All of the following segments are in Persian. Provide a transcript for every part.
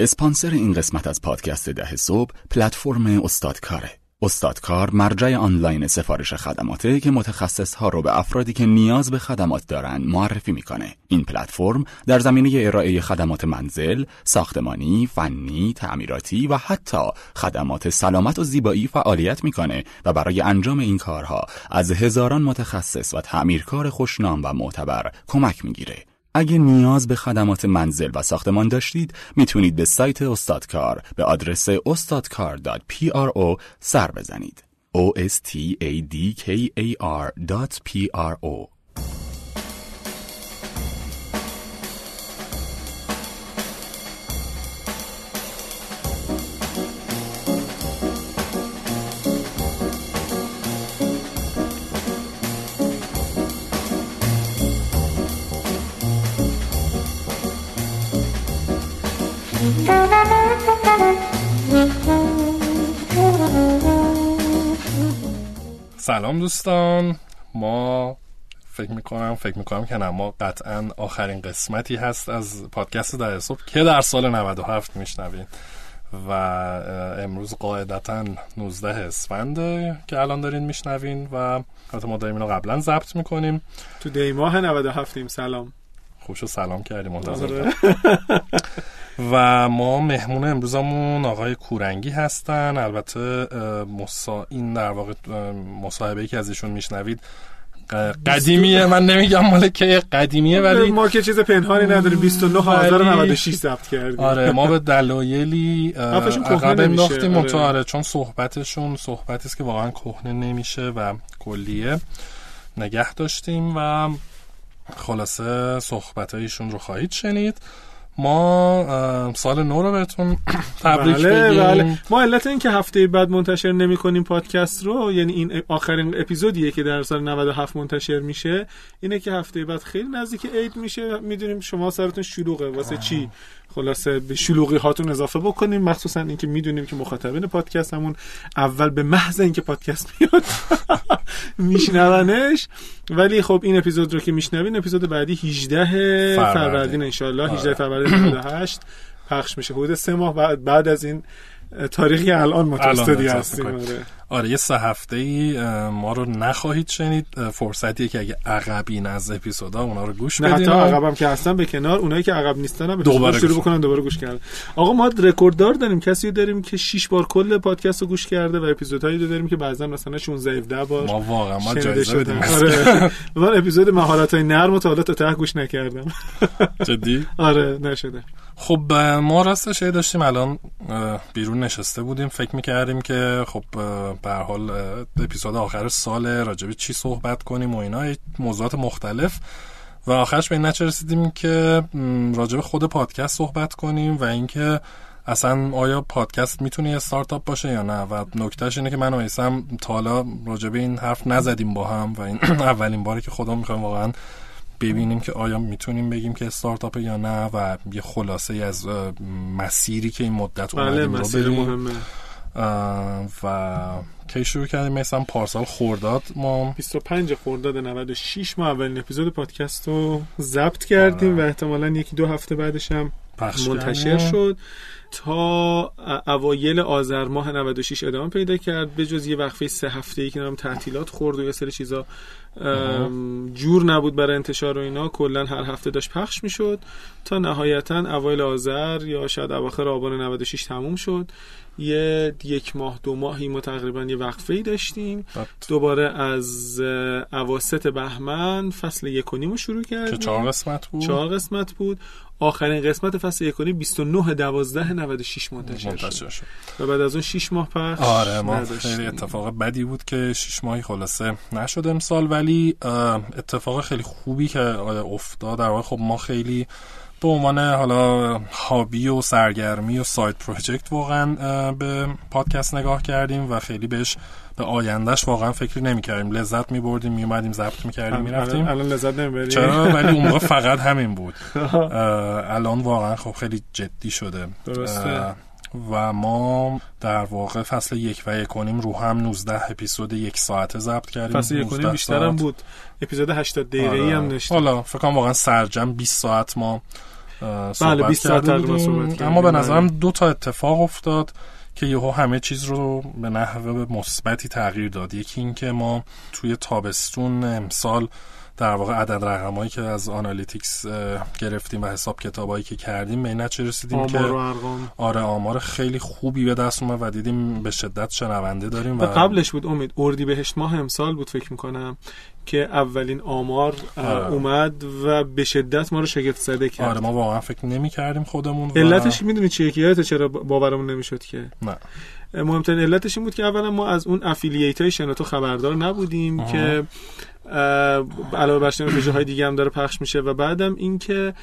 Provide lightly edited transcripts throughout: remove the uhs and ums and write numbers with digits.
اسپانسر این قسمت از پادکست 10 صبح پلتفرم استادکاره. استادکار مرجع آنلاین سفارش خدماته که متخصص‌ها رو به افرادی که نیاز به خدمات دارن معرفی میکنه. این پلتفرم در زمینه ارائه خدمات منزل، ساختمانی، فنی، تعمیراتی و حتی خدمات سلامت و زیبایی فعالیت میکنه و برای انجام این کارها از هزاران متخصص و تعمیرکار خوشنام و معتبر کمک میگیره. اگه نیاز به خدمات منزل و ساختمان داشتید، میتونید به سایت استادکار به آدرس استادکار.pro سر بزنید. ostadkar.pro. سلام دوستان، ما فکر میکنم که ما قطعا آخرین قسمتی هست از پادکست 10 صبح که در سال 97 میشنوید و امروز قاعدتا 19 اسفنده که الان دارین میشنوین و حتی ما داریم اینو قبلا ضبط میکنیم تو دی ماه 97. سلام خوشو سلام کردیم منتظر و ما مهمون امروزمون آقای کورنگی هستن. البته این در واقع مصاحبه‌ای که از ایشون میشنوید قدیمیه، من نمیگم مال که قدیمیه ولی ما که چیز پنهانی نداریم. 29 آذر 96 ثبت کردیم. آره ما به دلایلی عقب انداختیم متعارض، چون صحبتشون صحبتی است که واقعا کهنه نمیشه و کلیه نگه داشتیم و خلاصه صحبتایشون رو خواهید شنید. ما سال نو رو بهتون تبریک بگیم. بله. ما علت این که هفته بعد منتشر نمی کنیم پادکست رو، یعنی این آخرین اپیزودیه که در سال 97 منتشر میشه، اینه که هفته بعد خیلی نزدیک عید میشه. میدونیم شما سرتون شلوغه، واسه چی خلاصه به شلوغی هاتون اضافه بکنیم، مخصوصا اینکه میدونیم که مخاطبین پادکست همون اول به محض اینکه پادکست میاد میشنونش. ولی خب این اپیزود رو که میشنوین، اپیزود بعدی 18 فروردین ان شاء الله 18 فروردین 98 پخش میشه. حدود 3 ماه بعد از این تاریخی الان متوسطی هستیم. آره یه 3 هفته‌ای ما رو نخواهید شنید. فرصتیه که اگه عقبین از اپیزودا اونا رو گوش بدین، حتی عقبم که هستن به کنار، اونایی که عقب نیستن هم دوباره شروع بکنن دوباره گوش کردن. آقا ما رکورددار داریم، کسی داریم که 6 بار کل پادکست رو گوش کرده و اپیزودهایی داریم که بعضی مثلا 16 17 بار. ما واقعا ما جایزه بدیم. آره من اپیزود مهارت‌های نرم و تالات ته گوش نکردم. جدی؟ آره نشده. خب ما راستش داشتیم الان بیرون نشسته بودیم فکر می‌کردیم که خب به هر حال اپیزود آخر سال راجع به چی صحبت کنیم و اینا، موضوعات مختلف، و آخرش به این نتیجه رسیدیم که راجع به خود پادکست صحبت کنیم و اینکه اصلا آیا پادکست میتونه یه استارتاپ باشه یا نه. و نکتهش اینه که من و عیسم تا حالا راجع به این حرف نزدیم با هم و این اولین باره که خودم می‌خوام واقعاً ببینیم که آیا میتونیم بگیم که استارتاپ یا نه و یه خلاصه از مسیری که این مدت اومدیم رو بریم. و کی شروع کردیم؟ مثلا پارسال خرداد، ما 25 خرداد 96 ما اولین اپیزود پادکست رو ضبط کردیم. آره. و احتمالاً 1-2 هفته بعدش هم منتشر شد. تا اوایل آذر ماه 96 ادامه پیدا کرد، به جز یه وقفه 3 هفته‌ای که هم تعطیلات خورد و یه سری چیزا جور نبود برای انتشار و اینا. کلا هر هفته داشت پخش میشد تا نهایتا اوایل آذر یا شاید اواخر آبان 96 تموم شد. یک ماه 2 ماهی ما تقریبا یه وقفه‌ای داشتیم. دوباره از اواسط بهمن فصل 1.5 رو شروع کردیم که 4 قسمت بود. آخرین قسمت فصل 1.5 29/12/96 منتشر شد و بعد از اون 6 ماه پخش. آره ما خیلی اتفاق بدی بود که 6 ماهی خلاصه نشد امسال، ولی اتفاق خیلی خوبی که افتاد در واقع خب ما خیلی به عنوان حالا هابی و سرگرمی و ساید پروژکت واقعا به پادکست نگاه کردیم و خیلی بهش به آیندهش واقعا فکری نمی‌کردیم. لذت می‌بردیم، میومدیم ضبط می‌کردیم می‌رفتیم. الان لذت نمی‌بریم چرا؟ ولی اون موقع فقط همین بود. الان واقعا خب خیلی جدی شده. درسته. و ما در واقع فصل 1 و 1.5 رو هم 19 اپیزود 1 ساعته ضبط کردیم. فصل 1.5 بیشتر هم بود، اپیزود 80 دقیقه‌ای هم داشت. حالا فکر کنم واقعا سرجم 20 ساعت ما بله 20 ساعت تقریبا صحبت. اما به نظرم دو تا اتفاق افتاد که یهو همه چیز رو به نحو مثبتی تغییر داد. یکی این که ما توی تابستون امسال در واقع عدد رقمایی که از آنالیتیکس گرفتیم و حساب کتابایی که کردیم به این نتیجه رسیدیم که آمار خیلی خوبی به دست اومد و دیدیم به شدت شنونده داریم. و قبلش بود امید، اردیبهشت ماه امسال بود فکر می‌کنم که اولین آمار اومد و به شدت ما رو شگفت زده کرد. آره ما واقعا فکر نمی‌کردیم خودمون. علتش میدونی چیه که یادت چرا باورمون نمی‌شد که؟ نه. مهمترین علتش این بود که اولا ما از اون افیلیت‌های شنوتو خبردار نبودیم که علاوه بر شنوتو جاهای دیگه هم داره پخش میشه، و بعدم این که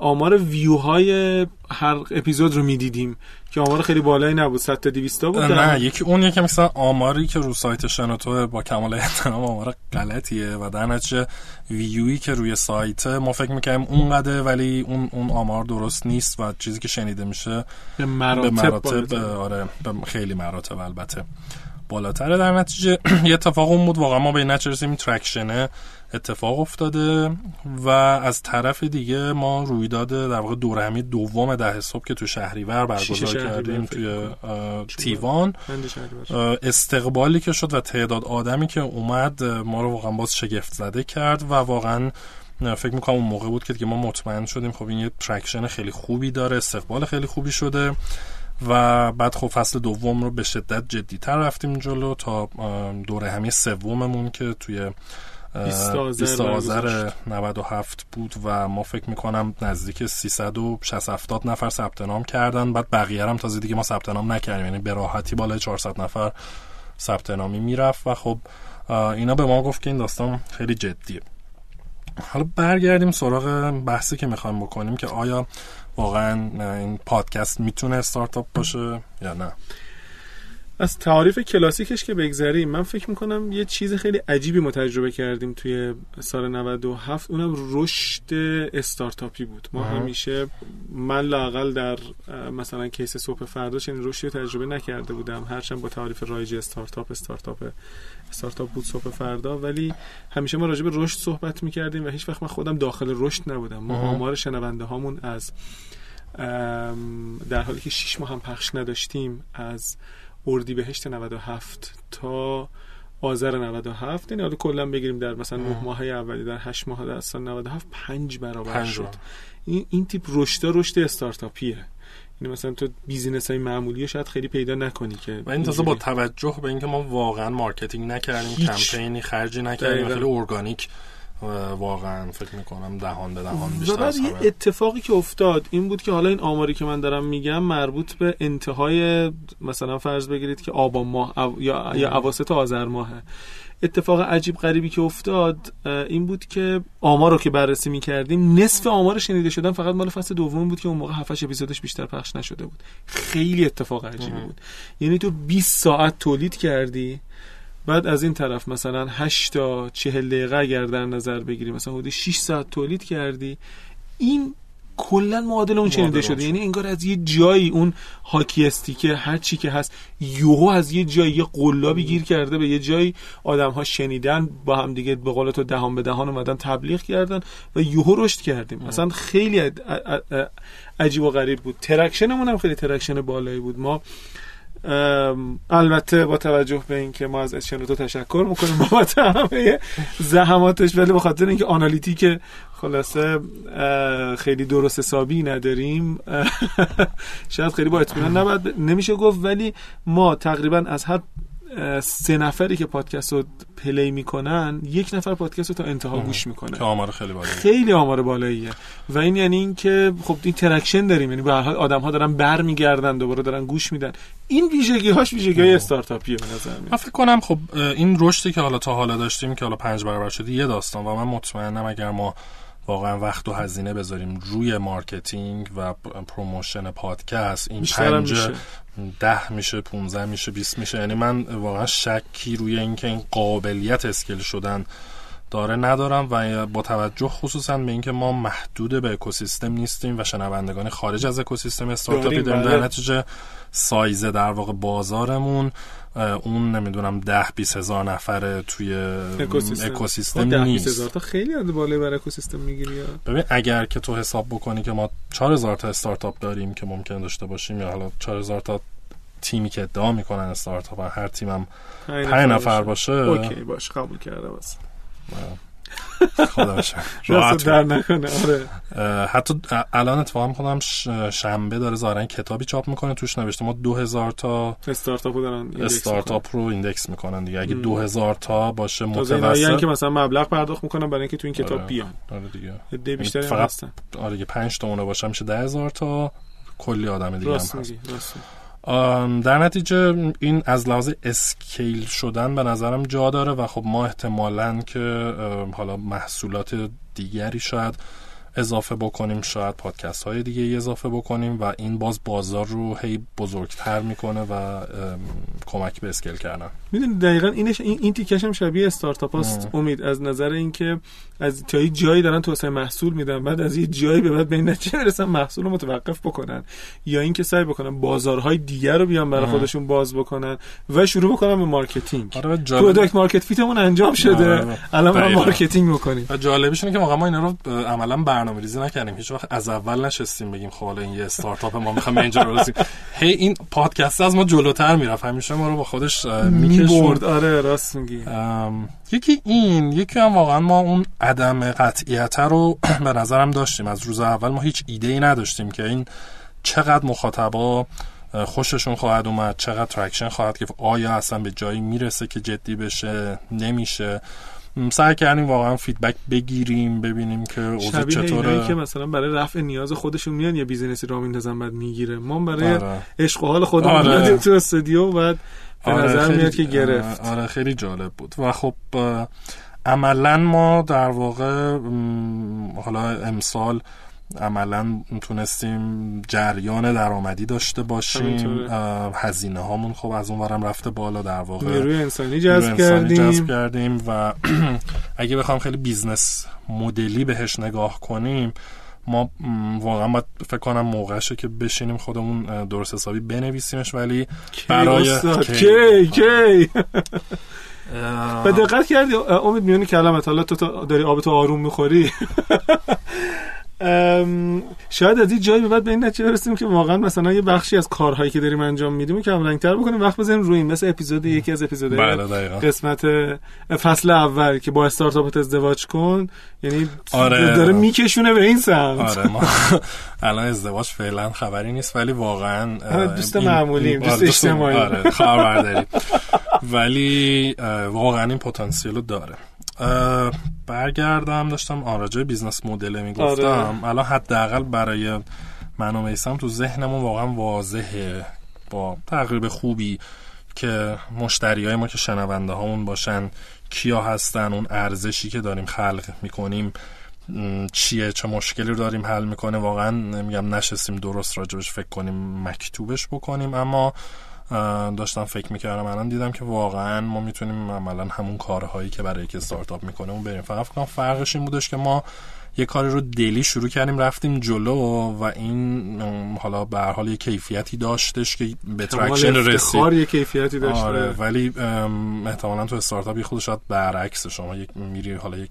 آمار ویوهای هر اپیزود رو میدیدیم که آمار خیلی بالایی نبود، 100 تا 200 تا بود. نه یکی اون یکی مثلا آماری که رو سایت شنوتو با کمال احترام آمار غلطیه و در نتیجه ویویی که روی سایت ما فکر می‌کنیم اونقدره ولی اون آمار درست نیست و چیزی که شنیده میشه به مراتب آره خیلی مراتب البته بالاتره. در نتیجه یه اتفاق اون بود، واقعا ما به این رسیدیم ترکشنه اتفاق افتاده. و از طرف دیگه ما رویداد در واقع دورهمی دوم ده صبح که تو شهریور برگزار کردیم توی تیوان، استقبالی که شد و تعداد آدمی که اومد ما رو واقعا باز شگفت زده کرد و واقعا فکر میکنم اون موقع بود که دیگه ما مطمئن شدیم خب این یه ترکشن خیلی خوبی داره، استقبال خیلی خوبی شده. و بعد خب فصل دوم رو به شدت جدی‌تر رفتیم جلو تا دوره همی سوممون که توی 20 آذر 97 بود و ما فکر میکنم نزدیک 360-70 نفر ثبت نام کردن. بعد بقیه هم تازه دیگه ما ثبت نام نکردیم، یعنی به راحتی بالای 400 نفر ثبت نامی میرفت و خب اینا به ما گفت که این داستان خیلی جدیه. حالا برگردیم سراغ بحثی که میخوایم بکنیم که آیا واقعا این پادکست میتونه استارتاپ باشه یا نه. از تعریف کلاسیکش که بگذریم، من فکر میکنم یه چیز خیلی عجیبی ما تجربه کردیم توی سال 97، اونم رشد استارتاپی بود. ما همیشه، من لااقل در مثلا کیس صبح فرداش این رشدی رو تجربه نکرده بودم، هرچند با تعریف رایج استارتاپ بود صبح فردا، ولی همیشه ما راجع به رشد صحبت میکردیم و هیچ وقت من خودم داخل رشد نبودم. ما آمار شنونده هامون از در حالی که 6 ماه هم پخش نداشتیم از اردیبهشت 97 تا آذر 97، یعنی حالا کلا بگیریم در مثلا 9 ماه اولی، در 8 ماه در سال 97 5 برابر شد. این تیپ رشد استارتاپیه، یعنی مثلا تو بیزینس‌های معمولی شاید خیلی پیدا نکنی که. و این تازه با توجه به اینکه ما واقعا مارکتینگ نکردیم، کمپینی خرجی نکردیم، خیلی ارگانیک واقعا فکر میکنم دهان به دهان بیشتر. بعد یه اتفاقی که افتاد این بود که حالا این آماری که من دارم میگم مربوط به انتهای مثلا فرض بگیرید که آبان ماه یا اواسط آذر ماهه. اتفاق عجیب غریبی که افتاد این بود که آمار رو که بررسی می‌کردیم، نصف آمار شنیده شدن فقط مال فصل دوم بود که اون موقع 7-8 اپیزودش بیشتر پخش نشده بود. خیلی اتفاق عجیبی بود. یعنی تو 20 ساعت تولید کردی، بعد از این طرف مثلا 8 تا 40 دقیقه اگر در نظر بگیریم مثلا حدود 6 ساعت تولید کردی، این کلا معادل اون شنیده شده. یعنی انگار از یه جایی اون هاکی استیکه هر چی که هست یوهو از یه جایی یه قلابی گیر کرده به یه جایی، آدم‌ها شنیدن با هم دیگه، به قول تو دهان به دهان اومدن تبلیغ کردن و یوهو رشد کردیم. مثلا خیلی عجیب و غریب بود. ترکشنمون هم خیلی ترکشن بالایی بود. ما البته با توجه به اینکه ما از شنوتو تشکر میکنیم بابت همه زحماتش، ولی به خاطر اینکه آنالیتیک خلاصه خیلی درست حسابی نداریم شاید خیلی با اطمینان نمیشه گفت، ولی ما تقریبا از هر 3 نفری که پادکست رو پلی میکنن 1 نفر پادکست رو تا انتها گوش میکنه که آمار خیلی بالاییه، خیلی آمار بالاییه. و این یعنی اینکه خب این ترکشن داریم، یعنی به هر حال آدم‌ها دارن برمیگردن دوباره دارن گوش میدن. این ویژگی‌هاش ویژگی‌های استارتاپیه به نظر میاد. فکر کنم خب این رشدی که حالا تا حالا داشتیم که حالا 5 برابر شده یه داستان، و من مطمئنم اگر ما واقعا وقت و هزینه بذاریم روی مارکتینگ و پروموشن پادکست، این 10 میشه، 15 میشه، 20 میشه. یعنی من واقعا شکی روی این که این قابلیت اسکیل شدن داره ندارم و با توجه خصوصا به اینکه ما محدود به اکوسیستم نیستیم و شنوندگان خارج از اکوسیستم استارتاپی داریم، در نتیجه سایز در واقع بازارمون اون نمیدونم 10-20 هزار نفر توی اکوسیستم نیست. 10-20 هزار تا خیلی از بالای بر اکوسیستم میگیری. ببین اگر که تو حساب بکنی که ما 4000 تا استارتاپ داریم که ممکن داشته باشیم، یا حالا 4000 تا تیمی که ادعا میکنن استارتاپ، هر تیمم 5 نفر باشه، اوکی باش، قبول کردم اصلا. خدا شکر راحت در نکنه. آره حتی الان اتفاقا می‌خونم شنبه داره ظاهرا کتابی چاپ میکنه، توش نوشته ما 2000 تا استارتاپ رو دارن، استارتاپ رو ایندکس میکنن دیگه. اگه 2000 تا باشه متوسط، یعنی که مثلا مبلغ پرداخت میکنن برای اینکه تو این کتاب بیان. آره دیگه عده بیشتری هستن. آره دیگه 5 تا اون باشه میشه 10000 تا، کلی آدم دیگه هم هست. در نتیجه این از لحاظ اسکیل شدن به نظرم جا داره و خب ما احتمالاً که حالا محصولات دیگری شاید اضافه بکنیم، شاید پادکست های دیگه اضافه بکنیم و این بازار رو هی بزرگتر میکنه و کمک به اسکیل کردن. میدونی دقیقاً این تیکش هم شبیه استارتاپ است. امید از نظر اینکه از تا جایی دارن توسعه محصول میدن، بعد از یه جایی به بعد ببینن چه برسن محصول رو متوقف بکنن، یا اینکه سعی بکنن بازارهای دیگر رو بیان برای خودشون باز بکنن و شروع بکنن به مارکتینگ. پروداکت مارکت فیتمون انجام شده، الان مارکتینگ میکنیم. جالبیش اینه که واقعا ما اینا رو عملاً برنامه‌ریزی نکردیم، هیچ وقت از اول نشستیم بگیم خب حالا این یه استارتاپ ما می‌خوام اینجا برسیم. هی این پادکست از ما جلوتر میرفت، همیشه ما رو با خودش می‌کشوند. آره راست میگی. یکی هم واقعا ما اون عدم قطعیت رو به نظرم داشتیم. از روز اول ما هیچ ایده‌ای نداشتیم که این چقدر مخاطبا خوششون خواهد اومد، چقدر تراکشن خواهد گرفت، آیا اصلا به جایی میرسه که جدی بشه، نمیشه. سعی کردیم واقعا فیدبک بگیریم ببینیم که اوضاع چطوره. اینایی که مثلا برای رفع نیاز خودشون میان یه بیزینسی را میندازن بعد میگیره، ما برای عشق و حال خودمون اومدیم تو استودیو و بعد به نظر میاد که گرفت. آره خیلی جالب بود و خب عملا ما در واقع حالا امسال عملا تونستیم جریان درآمدی داشته باشیم، هزینه هامون خب از اون ورم رفته بالا، در واقع نیروی انسانی جذب کردیم و اگه بخوام خیلی بیزنس مدلی بهش نگاه کنیم، ما واقعا باید فکر کنم موقعشه که بشینیم خودمون درست حسابی بنویسیمش. ولی برای کی به دقت کردی امید میونی کلمت، حالا تو داری آب تو آروم میخوری. شاید از این جایی به بعد به این نتیجه برسیم که واقعا مثلا یه بخشی از کارهایی که داریم انجام میدیم رو کم رنگ‌تر بکنیم، وقت بزنیم روی این، مثل اپیزود یکی از اپیزودهای قسمت فصل اول که با استارتاپت ازدواج کن، یعنی آره داره میکشونه به این سمت. آره ما الان ازدواج فعلا خبری نیست، ولی واقعا دوست معمولیم، دوست اجتماعی. آره خبرداری، ولی واقعا این پتانسیل رو داره. برگردم داشتم آراجه بیزنس مدل میگفتم. آره. الان حداقل برای من و میثم تو ذهنمون واقعا واضحه با تقریب خوبی که مشتریای ما که شنونده هامون باشن کیا هستن، اون ارزشی که داریم خلق میکنیم چیه، چه مشکلی رو داریم حل میکنه. واقعا میگم نشستیم درست راجبش فکر کنیم، مکتوبش بکنیم، اما داشتم فکر میکردم الان دیدم که واقعا ما میتونیم عملا همون کارهایی که برای یک استارتاپ میکنه اون بریم. فقط فکرم فرقش این بودش که ما یه کاری رو دلی شروع کردیم رفتیم جلو و این حالا به هر حال یه کیفیتی داشتش که به تراکشن رسید. یه کیفیتی داشته. آره ولی احتمالاً تو استارتاپی خودش شاید برعکس، شما یک میری حالا یک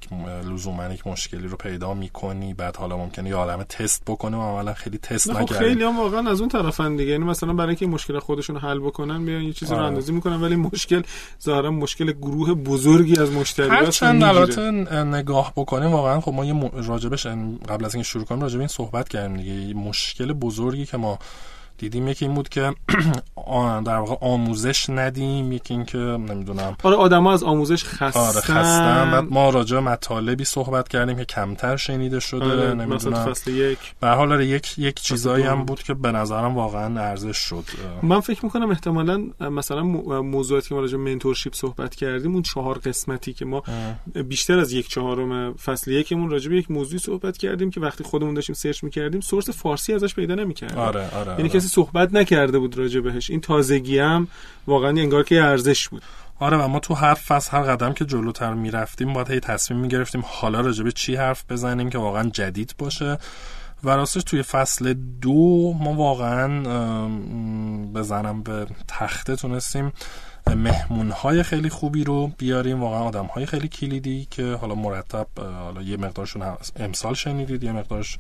لزومن یک مشکلی رو پیدا میکنی، بعد حالا ممکنه یه عالمه تست بکنه و عملاً خیلی تست نکردن. خب خیلی هم واقعاً از اون طرفن دیگه، یعنی مثلا برای اینکه مشکل خودشون حل بکنن میان یه چیزی رو اندازی میکنن، ولی مشکل ظاهراً مشکل گروه بزرگی از مشتریاش نگاه بکنیم واقعاً. خب ما یه راجبش قبل از اینکه شروع کنیم راجب این صحبت کردیم دیگه. مشکل بزرگی که ما دیدیم یکی این بود که در واقع آموزش ندیم، یکی این که نمیدونم آره آدم‌ها از آموزش خستن. بعد ما راجع به مطالبی صحبت کردیم که کمتر شنیده شده، نمیدونم مثلا فصل 1 به هر حال یک چیزایی هم بود که به نظرم واقعا ارزش شد. من فکر می‌کنم احتمالاً مثلا موضوعاتی که ما راجع به منتورشیپ صحبت کردیم، اون 4 قسمتی که ما بیشتر از 1/4 فصل 1 مون راجع به یک موضوعی صحبت کردیم که وقتی خودمون داشتیم سرچ می‌کردیم سورس فارسی ازش پیدا نمی‌کردیم. آره. یعنی صحبت نکرده بود راجع بهش. این تازگی هم واقعا انگار که ارزش بود. آره، و ما تو هر فصل هر قدم که جلوتر میرفتیم باید تصمیم میگرفتیم حالا راجبه چی حرف بزنیم که واقعا جدید باشه. و راستش توی فصل 2 ما واقعا بزنم به تخته تونستیم مهمونهای خیلی خوبی رو بیاریم، واقعا آدمهای خیلی کلیدی که حالا مرتب، حالا یه مقدارشون امسال شنیدید، یه مقدارش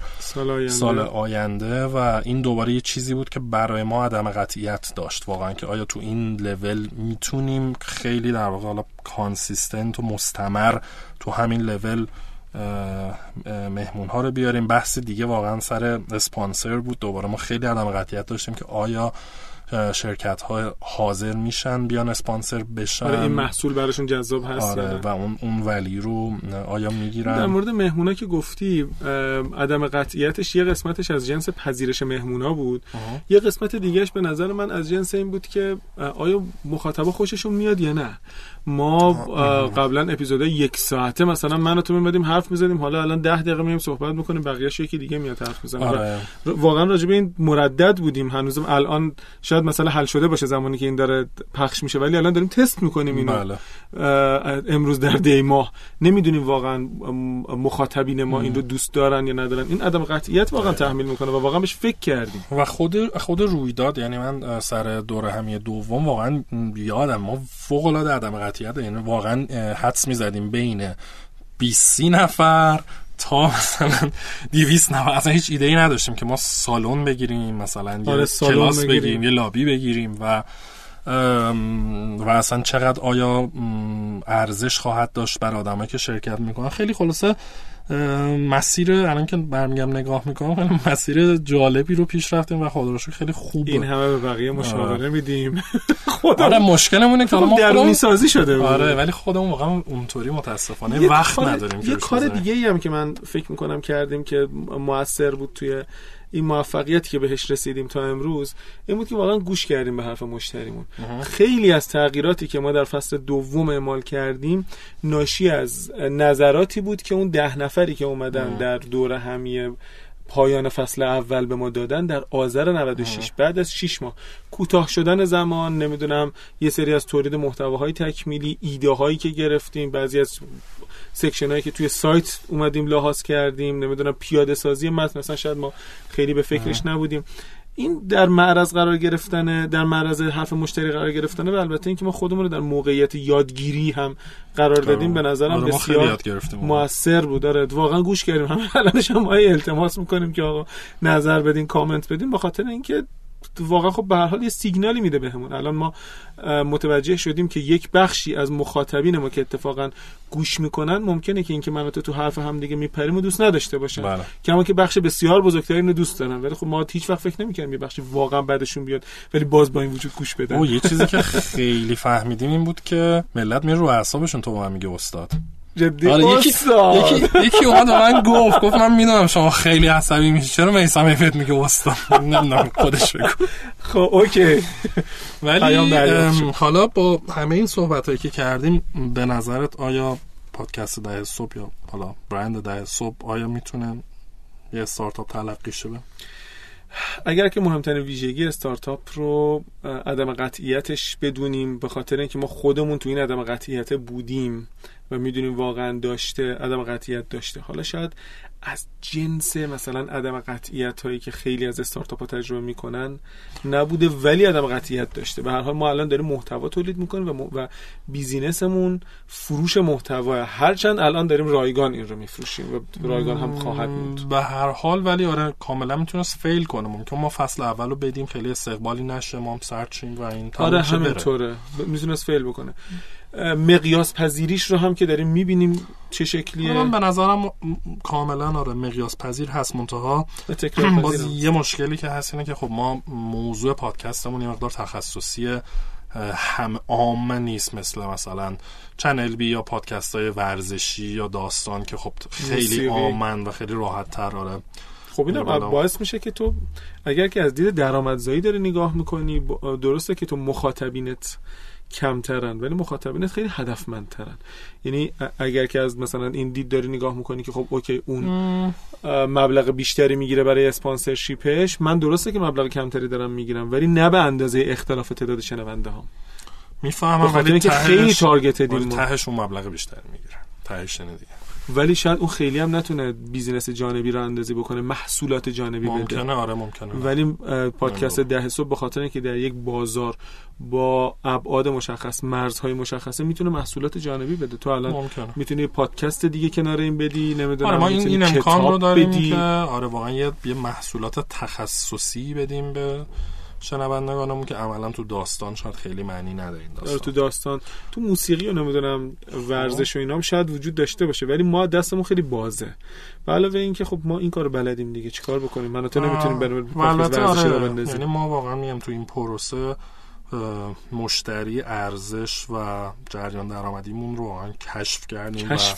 سال آینده. و این دوباره یه چیزی بود که برای ما عدم قطعیت داشت واقعا که آیا تو این لول میتونیم خیلی در واقع حالا کانسیستنت و مستمر تو همین لول مهمون ها رو بیاریم. بحث دیگه واقعا سر اسپانسر بود، دوباره ما خیلی عدم قطعیت داشتیم که آیا شرکت ها حاضر میشن بیان اسپانسر بشن، آره این محصول براشون جذاب هست، آره و اون ولی رو آیا میگیرن. در مورد مهمونا که گفتی، عدم قطعیتش یه قسمتش از جنس پذیرش مهمونا بود، یه قسمت دیگهش به نظر من از جنس این بود که آیا مخاطبا خوششون میاد یا نه. ما قبلا اپیزود 1 ساعته مثلا من و تو می‌بدیم حرف می‌زدیم، حالا الان 10 دقیقه می‌ریم صحبت می‌کنیم، بقیه‌اش یکی دیگه میاد حرف می‌زنه. آره. واقعا راجع به این مردد بودیم، هنوزم الان شاید مثلا حل شده باشه زمانی که این داره پخش میشه، ولی الان داریم تست می‌کنیم اینو. بله. امروز در دی ماه نمی‌دونیم واقعا مخاطبین ما این رو دوست دارن یا ندارن. این عدم قطعیت واقعا تحمل می‌کنه و واقعا بهش فکر کردیم. و خود رویداد، یعنی من سر دوره همی دوم واقعا یادم ما فوق‌العاده عدم، یعنی واقعا حدس می‌زدیم بین 20-30 نفر تا مثلا 200 نفر، اصلا هیچ ایده‌ای نداشتیم که ما سالن بگیریم مثلا یه کلاس بگیریم یه لابی بگیریم و اصلا چقدر آیا ارزش خواهد داشت برای آدمایی که شرکت میکنن. خیلی خلاصه مسیر، الان که برمیگم نگاه میکنم، خیلی مسیر جالبی رو پیش رفتیم و خدا رو شکر خیلی خوب. این همه به بقیه مشاوره میدیم. آره مشکلمونه که ما درونی سازی شده بود. آره ولی خودمون واقعا اونطوری متاسفانه وقت نداریم. یه کار دیگه ای هم که من فکر میکنم کردیم که موثر بود توی این موفقیتی که بهش رسیدیم تا امروز، این بود که واقعا گوش کردیم به حرف مشتریمون. خیلی از تغییراتی که ما در فصل دوم اعمال کردیم ناشی از نظراتی بود که اون 10 نفری که اومدن در دوره همیه پایان فصل اول به ما دادن در آذر 96، بعد از 6 ماه کوتاه شدن زمان، نمیدونم یه سری از تولید محتواهای تکمیلی، ایده هایی که گرفتیم، بعضی از سکشن هایی که توی سایت اومدیم لحاظ کردیم، نمیدونم پیاده سازی متن مثلا شاید ما خیلی به فکرش نبودیم. این در معرض حرف مشتری قرار گرفتنه و البته اینکه ما خودمون رو در موقعیت یادگیری هم قرار دادیم به نظرم بسیار موثر بود. آره واقعا گوش کردیم. همین الانش هم التماس میکنیم که آقا نظر بدین، کامنت بدین، به خاطر اینکه واقعا خب به هر حال یه سیگنالی میده بهمون. الان ما متوجه شدیم که یک بخشی از مخاطبین ما که اتفاقا گوش میکنن ممکنه که اینکه من و تو حرف هم دیگه میپریم و دوست نداشته باشن، بله. کما که بخش بسیار بزرگتری اینو دوست دارن، ولی خب ما هیچ وقت فکر نمی‌کردیم یه بخشی واقعا بعدشون بیاد ولی باز با این وجود گوش بدن. یه چیزی که خیلی فهمیدیم این بود که ملت میره رو اعصابشون تو هم میگه استاد جدی. آره یکی اومد و من گفت من میدونم شما خیلی عصبی میشی، چرا میسم افت میگه واستا نمیدونم خودش بگو. خب اوکی. ولی حالا با همه این صحبتایی که کردیم به نظرت آیا پادکست 10 صبح یا حالا برند 10 صبح آیا میتونه یه استارتاپ تلقی شه؟ اگر که مهمترین ویژگی استارتاپ رو عدم قطعیتش بدونیم، به خاطر اینکه ما خودمون تو این عدم قطعیت بودیم و میدونیم واقعا داشته، عدم قطعیت داشته. حالا شاید از جنس مثلا عدم قطعیت هایی که خیلی از استارتاپ ها تجربه میکنن نبوده ولی عدم قطعیت داشته. به هر حال ما الان داریم محتوا تولید میکنیم و بیزینسمون فروش محتوا، هرچند الان داریم رایگان این رو میفروشیم و رایگان هم خواهد بود به هر حال. ولی آره کاملا میتونست فیل کنه، ممکن ما فصل اولو بدیم خیلی استقبالی نشه، ما هم سرچینگ و این تا آره همینطوره میتونست فیل بکنه. مقیاس پذیریش رو هم که داریم میبینیم چه شکلیه، من به نظرم کاملا آره مقیاس پذیر هست، منتها باز یه مشکلی که هست اینه که خب ما موضوع پادکستمون یه مقدار تخصصیه، هم عام نیست مثل مثلا چنل بی یا پادکست‌های ورزشی یا داستان که خب خیلی عامن و خیلی راحت‌تر. آره خب این هم باعث میشه که تو اگر که از دید درآمدزایی داری نگاه میکنی، درسته که تو مخاطبینت کمترن ولی مخاطبینت خیلی هدفمندترن. یعنی اگر که از مثلا این دید داری نگاه میکنی که خب اوکی اون مبلغ بیشتری میگیره برای اسپانسرشیپش، من درسته که مبلغ کمتری دارم میگیرم ولی نه به اندازه اختلاف تعداد شنونده هام. میفهمم، ولی که خیلی تارگت دیم تهش اون مبلغ بیشتر میگیرن تهش دیگه. ولی شاید اون خیلی هم نتونه بیزینس جانبی رو اندازی بکنه، محصولات جانبی ممکنه بده. آره ممکنه. ولی پادکست 10 صبح به خاطر اینکه در یک بازار با ابعاد مشخص، مرزهای مشخصه، میتونه محصولات جانبی بده. تو الان میتونی پادکست دیگه کنار این بدی، نمیدونم. آره ما این امکان رو داریم که آره واقعا یه محصولات تخصصی بدیم به شنوندگانمون که عملا تو داستان شاید خیلی معنی نداره. این داستان تو داستان، تو موسیقی و نمیدونم ورزش و اینام شاید وجود داشته باشه، ولی ما دستمون خیلی بازه. به علاوه این که خب ما این کارو بلدیم دیگه، چیکار بکنیم؟ منو تو نمیتونیم برنامه ورزشی رو بندازیم. یعنی ما واقعا میام تو این پروسه مشتری، ارزش و جریان درآمدیمون رو واقعا کشف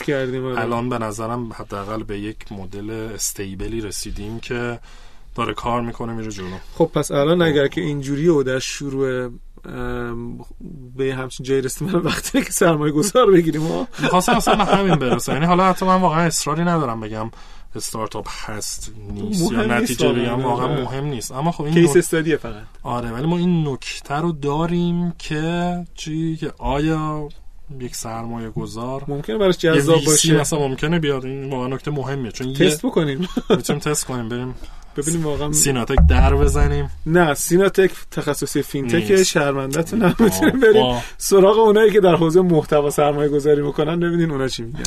کردیم. الان به نظرم حداقل به یک مدل استیبلی رسیدیم که داره کار میکنه میره جلو. خب پس الان اگر که اینجوری و در شروع به همچین جایی رسیم، من وقتی که سرمایه گذار بگیریم ها میخواستم اصلا همین برسه. یعنی حالا حتی من واقعا اصراری ندارم بگم استارتاپ هست نیست یا نتیجه بگم، واقعا مهم نیست. اما خب این کیس استادیه فقط. آره ولی ما این نکته رو داریم که چی، که آیا یک سرمایه گذار ممکنه براش جذاب باشه، مثلا ممکنه بیاد. این واقعا نکته مهمه، چون تست بکنیم، میتونیم تست کنیم، بریم ببینیم واقعا سیناتک در بزنیم. نه سیناتک تخصصی فینتک، شرمنده‌تون نمیتونیم بریم سراغ اونایی که در حوزه محتوا سرمایه گذاری میکنن، ببینین اونا چی میگن.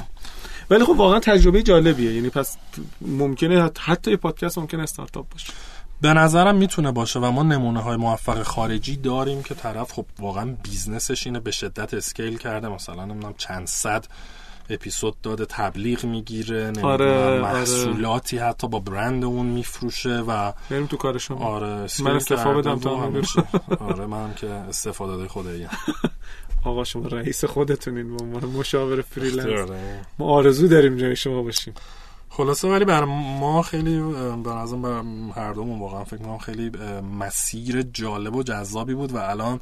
ولی خب واقعا تجربه جالبیه. یعنی پس ممکنه حتی یه پادکست ممکنه استارتاپ باشه، به نظرم میتونه باشه. و ما نمونه های موفق خارجی داریم که طرف خب واقعا بیزنسش اینه، به شدت اسکیل کرده، مثلا نمیدونم چند صد اپیزود داده، تبلیغ میگیره، آره، محصولاتی آره. حتی با برند اون میفروشه و بریم تو کارشون. آره من استفاده بدم تا هم بشه. آره منم که استفاده خداییم. آقا شما رئیس خودتونین، ما مشاور فریلنس، ما آرزو داریم جای شما باشیم. خلاصه ولی بر ما خیلی، به نظرم بر هر دومون واقعا فکر می‌کنم خیلی مسیر جالب و جذابی بود و الان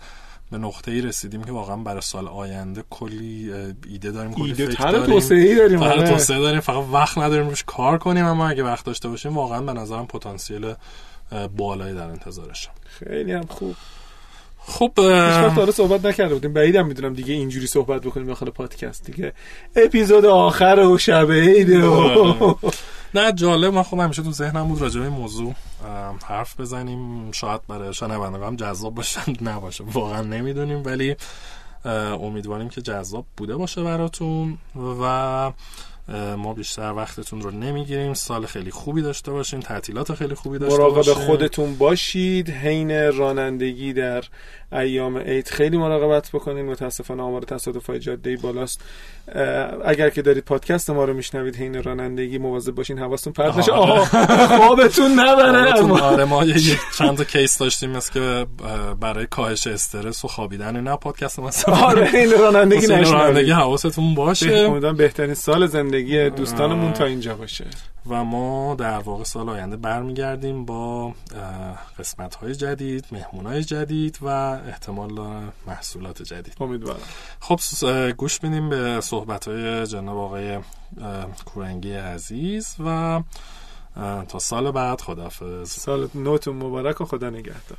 به نقطه‌ای رسیدیم که واقعا برای سال آینده کلی ایده داریم، کلی فکر داریم، ایده توسعه داریم، فقط وقت نداریم روش کار کنیم. اما اگه وقت داشته باشیم واقعا به نظرم پتانسیل بالایی در انتظارشه. خیلی هم خوب. خب هیچ وقت صحبت نکرده بودیم، بعیدم میدونم دیگه اینجوری صحبت بکنیم داخل پادکست دیگه، اپیزود آخر و شب عیده و نه جالب. من خودم همیشه تو ذهنم بود راجع به این موضوع حرف بزنیم، شاید برای شنوندگان جذاب باشه نباشه واقعا نمیدونیم، ولی امیدواریم که جذاب بوده باشه براتون و ما بیشتر وقتتون رو نمیگیریم. سال خیلی خوبی داشته باشین، تعطیلات خیلی خوبی داشته باشین، مراقب خودتون باشید، حین رانندگی در ایام عید خیلی مراقبت بکنید. متاسفانه آمار تصادفات جاده‌ای بالاست. اگر که دارید پادکست ما رو میشنوید حین رانندگی مواظب باشین، حواستون پرت نشه، خوابتون نبره. آره ما یه چند تا کیس داشتیم مثل که برای کاهش استرس و خوابیدن اینا پادکست ما. آره حین رانندگی نشنوید، حواستون باشه. امیدوارم بهترین سال زندگی دوستانمون تا اینجا باشه و ما در واقع سال آینده برمیگردیم با قسمت‌های جدید، مهمون‌های جدید و احتمال داره محصولات جدید. امیدوارم. خب گوش بدیم به صحبت‌های جناب آقای کورنگی عزیز و تا سال بعد خداحافظ. سال نوتون مبارک و خدا نگهدار.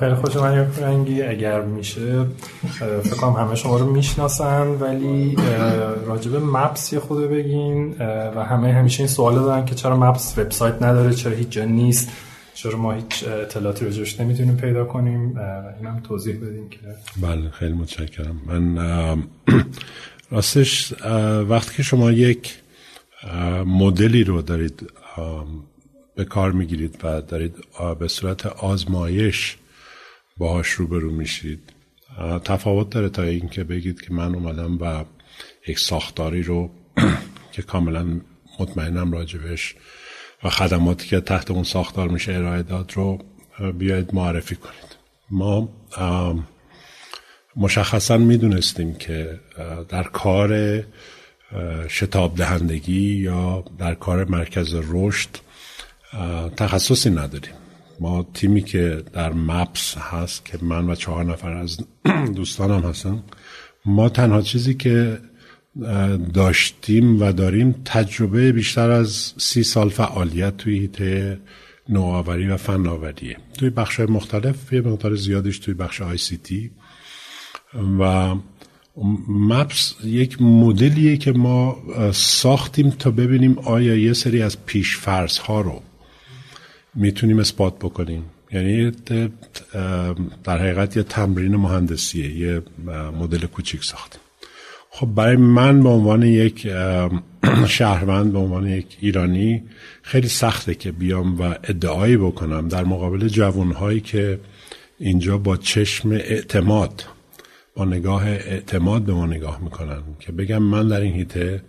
خیلی خوش اومدید کورنگی. اگر میشه فکر کنم همه شما رو میشناسن، ولی راجب مپس یه خود بگین و همه همیشه این سوال دارن که چرا مپس وبسایت نداره، چرا هیچ جا نیست، چرا ما هیچ اطلاعاتی راجبش نمیتونیم پیدا کنیم. اینم توضیح بدین که. بله خیلی متشکرم. من راستش وقتی که شما یک مدلی رو دارید به کار میگیرید و دارید به صورت آزمایش باهاش روبرو میشید تفاوت داره تا اینکه بگید که من اومدم و یک ساختاری رو که کاملا مطمئنم راجبش و خدماتی که تحت اون ساختار میشه ارائه داد رو بیاید معرفی کنید. ما مشخصا میدونستیم که در کار شتاب دهندگی یا در کار مرکز رشد تخصصی نداریم. ما تیمی که در مپس هست که من و 4 نفر از دوستانم هستن، ما تنها چیزی که داشتیم و داریم تجربه بیشتر از 30 سال فعالیت توی حیطه نوآوری و فناوریه، توی بخش‌های مختلف، یه مقدار زیادش توی بخش آی سی تی. و مپس یک مدلیه که ما ساختیم تا ببینیم آیا یه سری از پیشفرض ها رو میتونیم اثبات بکنیم. یعنی در حقیقت یه تمرین مهندسیه، یه مدل کوچیک ساختیم. خب برای من به عنوان یک شهروند، به عنوان یک ایرانی، خیلی سخته که بیام و ادعایی بکنم در مقابل جوانهایی که اینجا با چشم اعتماد، با نگاه اعتماد به ما نگاه میکنن، که بگم من در این حیطه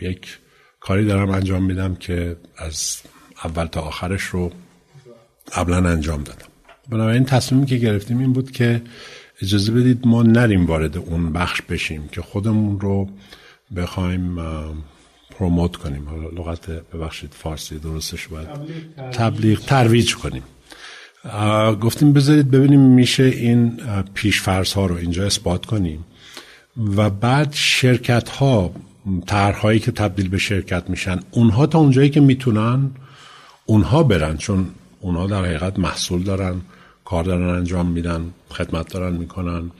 یک کاری دارم انجام میدم که از اول تا آخرش رو قبلا انجام دادم. بنابراین تصمیمی که گرفتیم این بود که اجازه بدید ما نریم وارد اون بخش بشیم که خودمون رو بخوایم پروموت کنیم، لغت ببخشید فارسی درستش باید تبلیغ، ترویج کنیم. گفتیم بذارید ببینیم میشه این پیشفرض ها رو اینجا اثبات کنیم و بعد شرکت ها، طرح‌هایی که تبدیل به شرکت میشن، اونها تا اونجایی که میتونن اونها برن، چون اونها در حقیقت محصول دارن، کار دارن انجام میدن، خدمت دارن میکنن،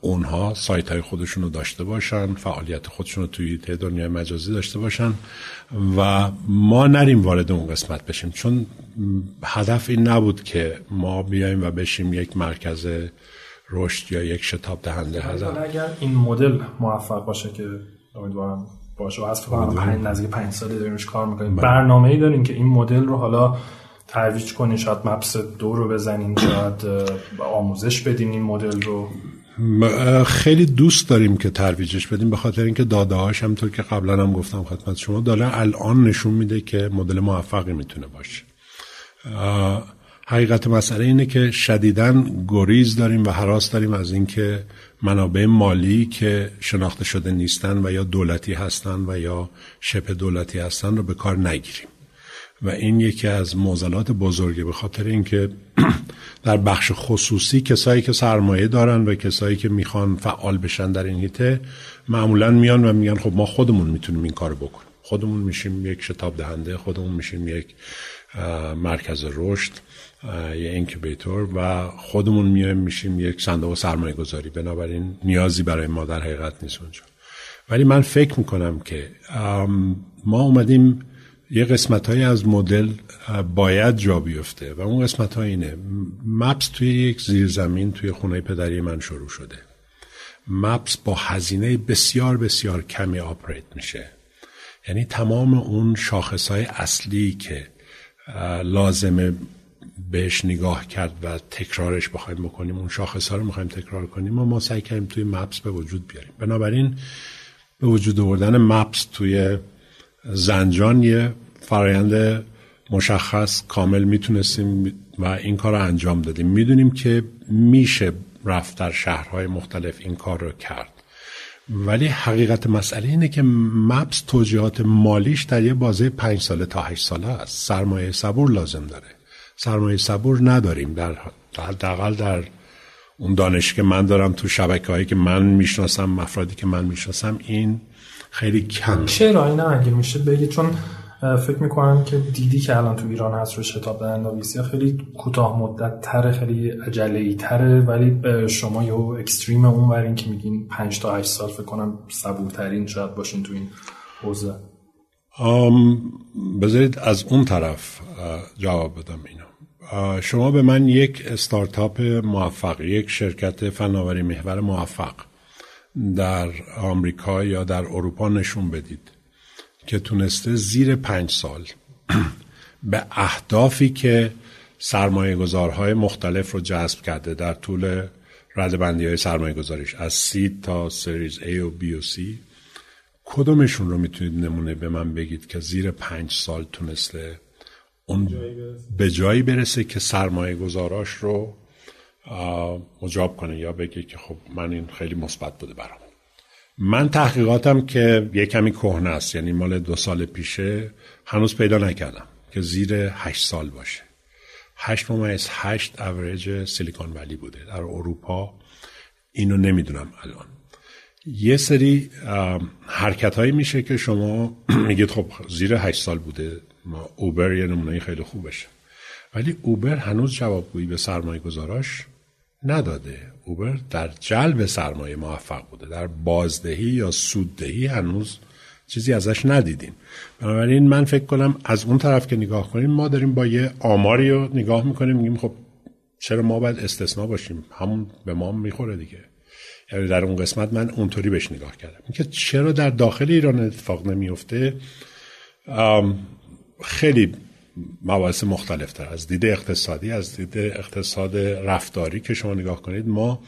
اونها سایت های خودشون رو داشته باشن، فعالیت خودشون رو توی دنیای مجازی داشته باشن و ما نریم وارد اون قسمت بشیم، چون هدف این نبود که ما بیایم و بشیم یک مرکز رشد یا یک شتاب دهنده. اگر این مدل موفق باشه که امیدوارم باشه و از نزدیک 5 سالی داریمش کار میکنیم، برنامه‌ای داریم که این مدل رو حالا ترویج کنین، شاید مپس 2 رو بزنین، شاید آموزش بدین این مدل رو؟ خیلی دوست داریم که ترویجش بدیم، به خاطر اینکه داده‌هاش همونطور که قبلا هم گفتم خدمت شما، داره الان نشون میده که مدل موفقی میتونه باشه. حقیقت مسئله اینه که شدیداً گریز داریم و هراس داریم از اینکه منابع مالی که شناخته شده نیستن و یا دولتی هستن و یا شبه دولتی هستن رو به کار نگیریم و این یکی از معضلات بزرگه، به خاطر اینکه در بخش خصوصی کسایی که سرمایه دارن و کسایی که میخوان فعال بشن در این حیطه معمولا میان و میگن خب ما خودمون میتونیم این کارو بکنیم، خودمون میشیم یک شتاب دهنده، خودمون میشیم یک مرکز رشد یا اینکیبیتور و خودمون میشیم یک صندوق سرمایه گذاری، بنابراین نیازی برای ما در حقیقت نیست اونجا. ولی من فکر میکنم که ما اومدیم یه قسمت‌هایی از مدل باید جا بیفته و اون قسمت‌ها اینه: مپس توی یک زیرزمین توی خونه پدری من شروع شده. مپس با هزینه بسیار بسیار کمی آپریت میشه، یعنی تمام اون شاخص‌های اصلی که لازمه بهش نگاه کرد و تکرارش بخوایم بکنیم، اون شاخص‌ها رو می‌خوایم تکرار کنیم و ما سعی کردیم توی مپس به وجود بیاریم. بنابراین به وجود آوردن مپس توی زنجان یه فرآیند مشخص کامل میتونستیم و این کار رو انجام دادیم. میدونیم که میشه رفت در شهرهای مختلف این کار رو کرد، ولی حقیقت مسئله اینه که مپس توجیهات مالیش در یه بازه 5 ساله تا 8 ساله است. سرمایه صبور لازم داره، سرمایه صبور نداریم در حداقل در اون دانشی که من دارم، تو شبکه‌هایی که من میشناسم، افرادی که من میشناسم، این خیلی کم. چرا این اگه میشه بگی؟ چون فکر میکنم که دیدی که الان تو ایران هست رو شتاب دهنده‌نویسی خیلی کوتاه مدت تره، خیلی عجله‌ای تره، ولی شما یهو اکستریم اون ورین که میگین 5 تا 8 سال فکر کنم صبورترین شاید باشین تو این حوزه. بذارید از اون طرف جواب بدم اینو. شما به من یک استارتاپ موفق، یک شرکت فناوری محور موفق در آمریکا یا در اروپا نشون بدید که تونسته زیر 5 سال به اهدافی که سرمایه گذارهای مختلف رو جذب کرده در طول ردبندی های سرمایه گذاریش از سید تا سریز A و B و C، کدومشون رو میتونید نمونه به من بگید که زیر 5 سال تونسته اون به جایی برسه که سرمایه گذاراش رو مجاب کنه یا بگه که خب من این خیلی مثبت بوده برام؟ من تحقیقاتم که یه کمی کهنه است، یعنی مال 2 سال پیشه، هنوز پیدا نکردم که زیر 8 سال باشه. 8.8 اوریج سیلیکون ولی بوده در اروپا. اینو نمیدونم الان. یه سری حرکت هایی میشه که شما میگید خب زیر 8 سال بوده. ما اوبر یه نمونه خیلی خوبشه، ولی اوبر هنوز جوابگویی به سرمایه گذاراش نداده. اوبر در جلب سرمایه موفق بوده، در بازدهی یا سوددهی هنوز چیزی ازش ندیدیم. بنابراین من فکر کنم از اون طرف که نگاه کنیم، ما داریم با یه آماری رو نگاه میکنیم، میگیم خب چرا ما باید استثناء باشیم؟ همون به ما میخوره دیگه. یعنی در اون قسمت من اونطوری بهش نگاه کردم که چرا در داخل ایران اتفاق نمیفته. خیلی مباحث مختلف تر از دید اقتصادی، از دید اقتصاد رفتاری که شما نگاه کنید، ما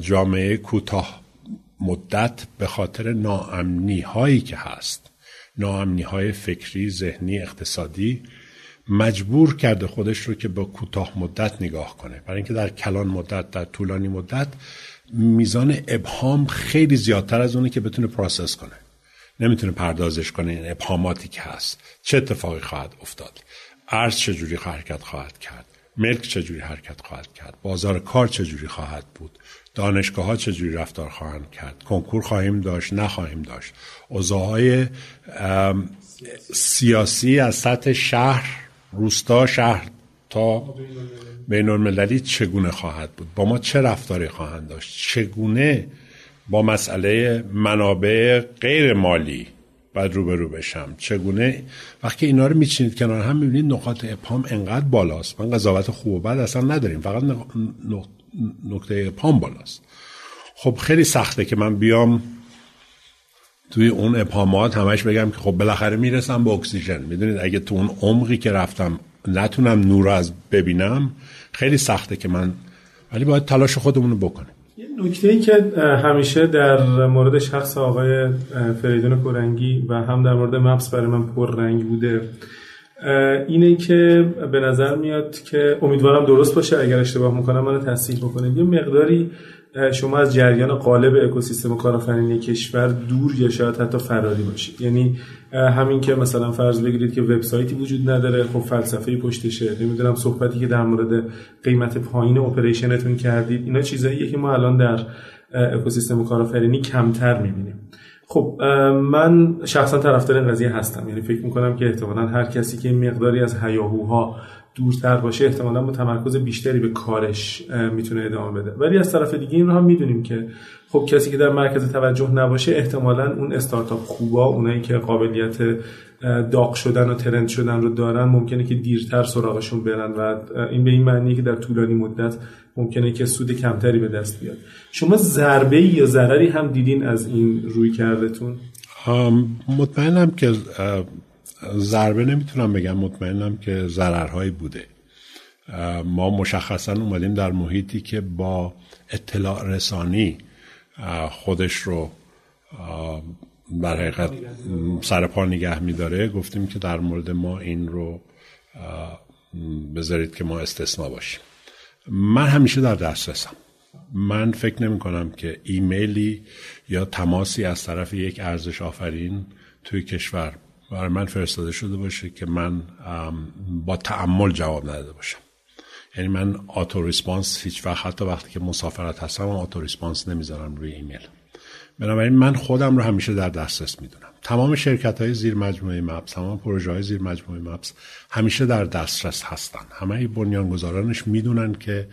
جامعه کوتاه مدت به خاطر ناامنی هایی که هست، ناامنی های فکری، ذهنی، اقتصادی، مجبور کرده خودش رو که با کوتاه مدت نگاه کنه، برای اینکه در کلان مدت، در طولانی مدت میزان ابهام خیلی زیادتر از اونه که بتونه پروسس کنه. نمیتونه پردازش کنه این ابهاماتی که هست. چه اتفاقی خواهد افتاد؟ ارز چجوری حرکت خواهد کرد؟ ملک چجوری حرکت خواهد کرد؟ بازار کار چجوری خواهد بود؟ دانشگاه‌ها چجوری رفتار خواهند کرد؟ کنکور خواهیم داشت، نخواهیم داشت؟ اوضاع‌های سیاسی از سطح شهر، روستا، شهر تا بین‌المللی چگونه خواهد بود؟ با ما چه رفتاری خواهند داشت؟ چگونه با مسئله منابع غیر مالی باید روبرو بشم؟ چگونه وقتی اینا رو میچینید کنار هم، میبینید نقاط ابهام انقدر بالاست. من قضاوت خوب و بد اصلا نداریم، فقط نقطه ابهام بالاست. خب خیلی سخته که من بیام توی اون ابهامات همش بگم که خب بالاخره میرسم به اکسیژن. میدونید اگه تو اون عمقی که رفتم نتونم نور از ببینم، خیلی سخته که من، ولی باید تلاش خودمون رو بکنیم. نکته‌ای که همیشه در مورد شخص آقای فریدون کورنگی و هم در مورد مبس برای من پررنگ بوده اینه که به نظر میاد که، امیدوارم درست باشه، اگر اشتباه میکنم منو تصحیح بکنید، یه مقداری شما از جریان قالب اکوسیستم کارآفرینی کشور دور یا شاید حتی فراری باشید. یعنی همین که مثلا فرض بگیرید که وبسایتی وجود نداره، خب فلسفه‌ای پشتشه، نمیدونم صحبتی که در مورد قیمت پایین اپریشنتون کردید، اینا چیزاییه که ما الان در اکوسیستم کارآفرینی کمتر می‌بینیم. خب من شخصا طرفدار این قضیه هستم، یعنی فکر می‌کنم که احتمالاً هر کسی که مقداری از هیاهوها دورتر باشه، احتمالاً با تمرکز بیشتری به کارش میتونه ادامه بده. ولی از طرف دیگه این رو هم میدونیم که خب کسی که در مرکز توجه نباشه، احتمالاً اون استارتاپ خوبا، اونایی که قابلیت داغ شدن و ترند شدن رو دارن، ممکنه که دیرتر سراغشون برن و این به این معنیه که در طولانی مدت ممکنه که سود کمتری به دست بیاد. شما ضربه یا ضرری هم دیدین از این رویکردتون؟ مطمئنم که ضربه نمیتونم بگم، مطمئنم که ضررهایی بوده. ما مشخصا اومدیم در محیطی که با اطلاع رسانی خودش رو در حقیقت سرپا نگه میداره. گفتیم که در مورد ما این رو بذارید که ما استثناء باشیم. من همیشه در دسترسم. من فکر نمی کنم که ایمیلی یا تماسی از طرف یک ارزش آفرین توی کشور برای من فرستاده شده باشه که من با تأمل جواب نداده باشم. یعنی من آتو ریسپانس هیچ وقت، حتی وقتی که مسافرت هستم، آتو ریسپانس نمیذارم روی ایمیل. بنابراین من خودم رو همیشه در دسترس میدونم. تمام شرکت‌های زیر مجموعه مبس، تمام پروژه‌های زیر مجموعه مبس همیشه در دسترس هستن. همه بنیانگذارانش میدونن که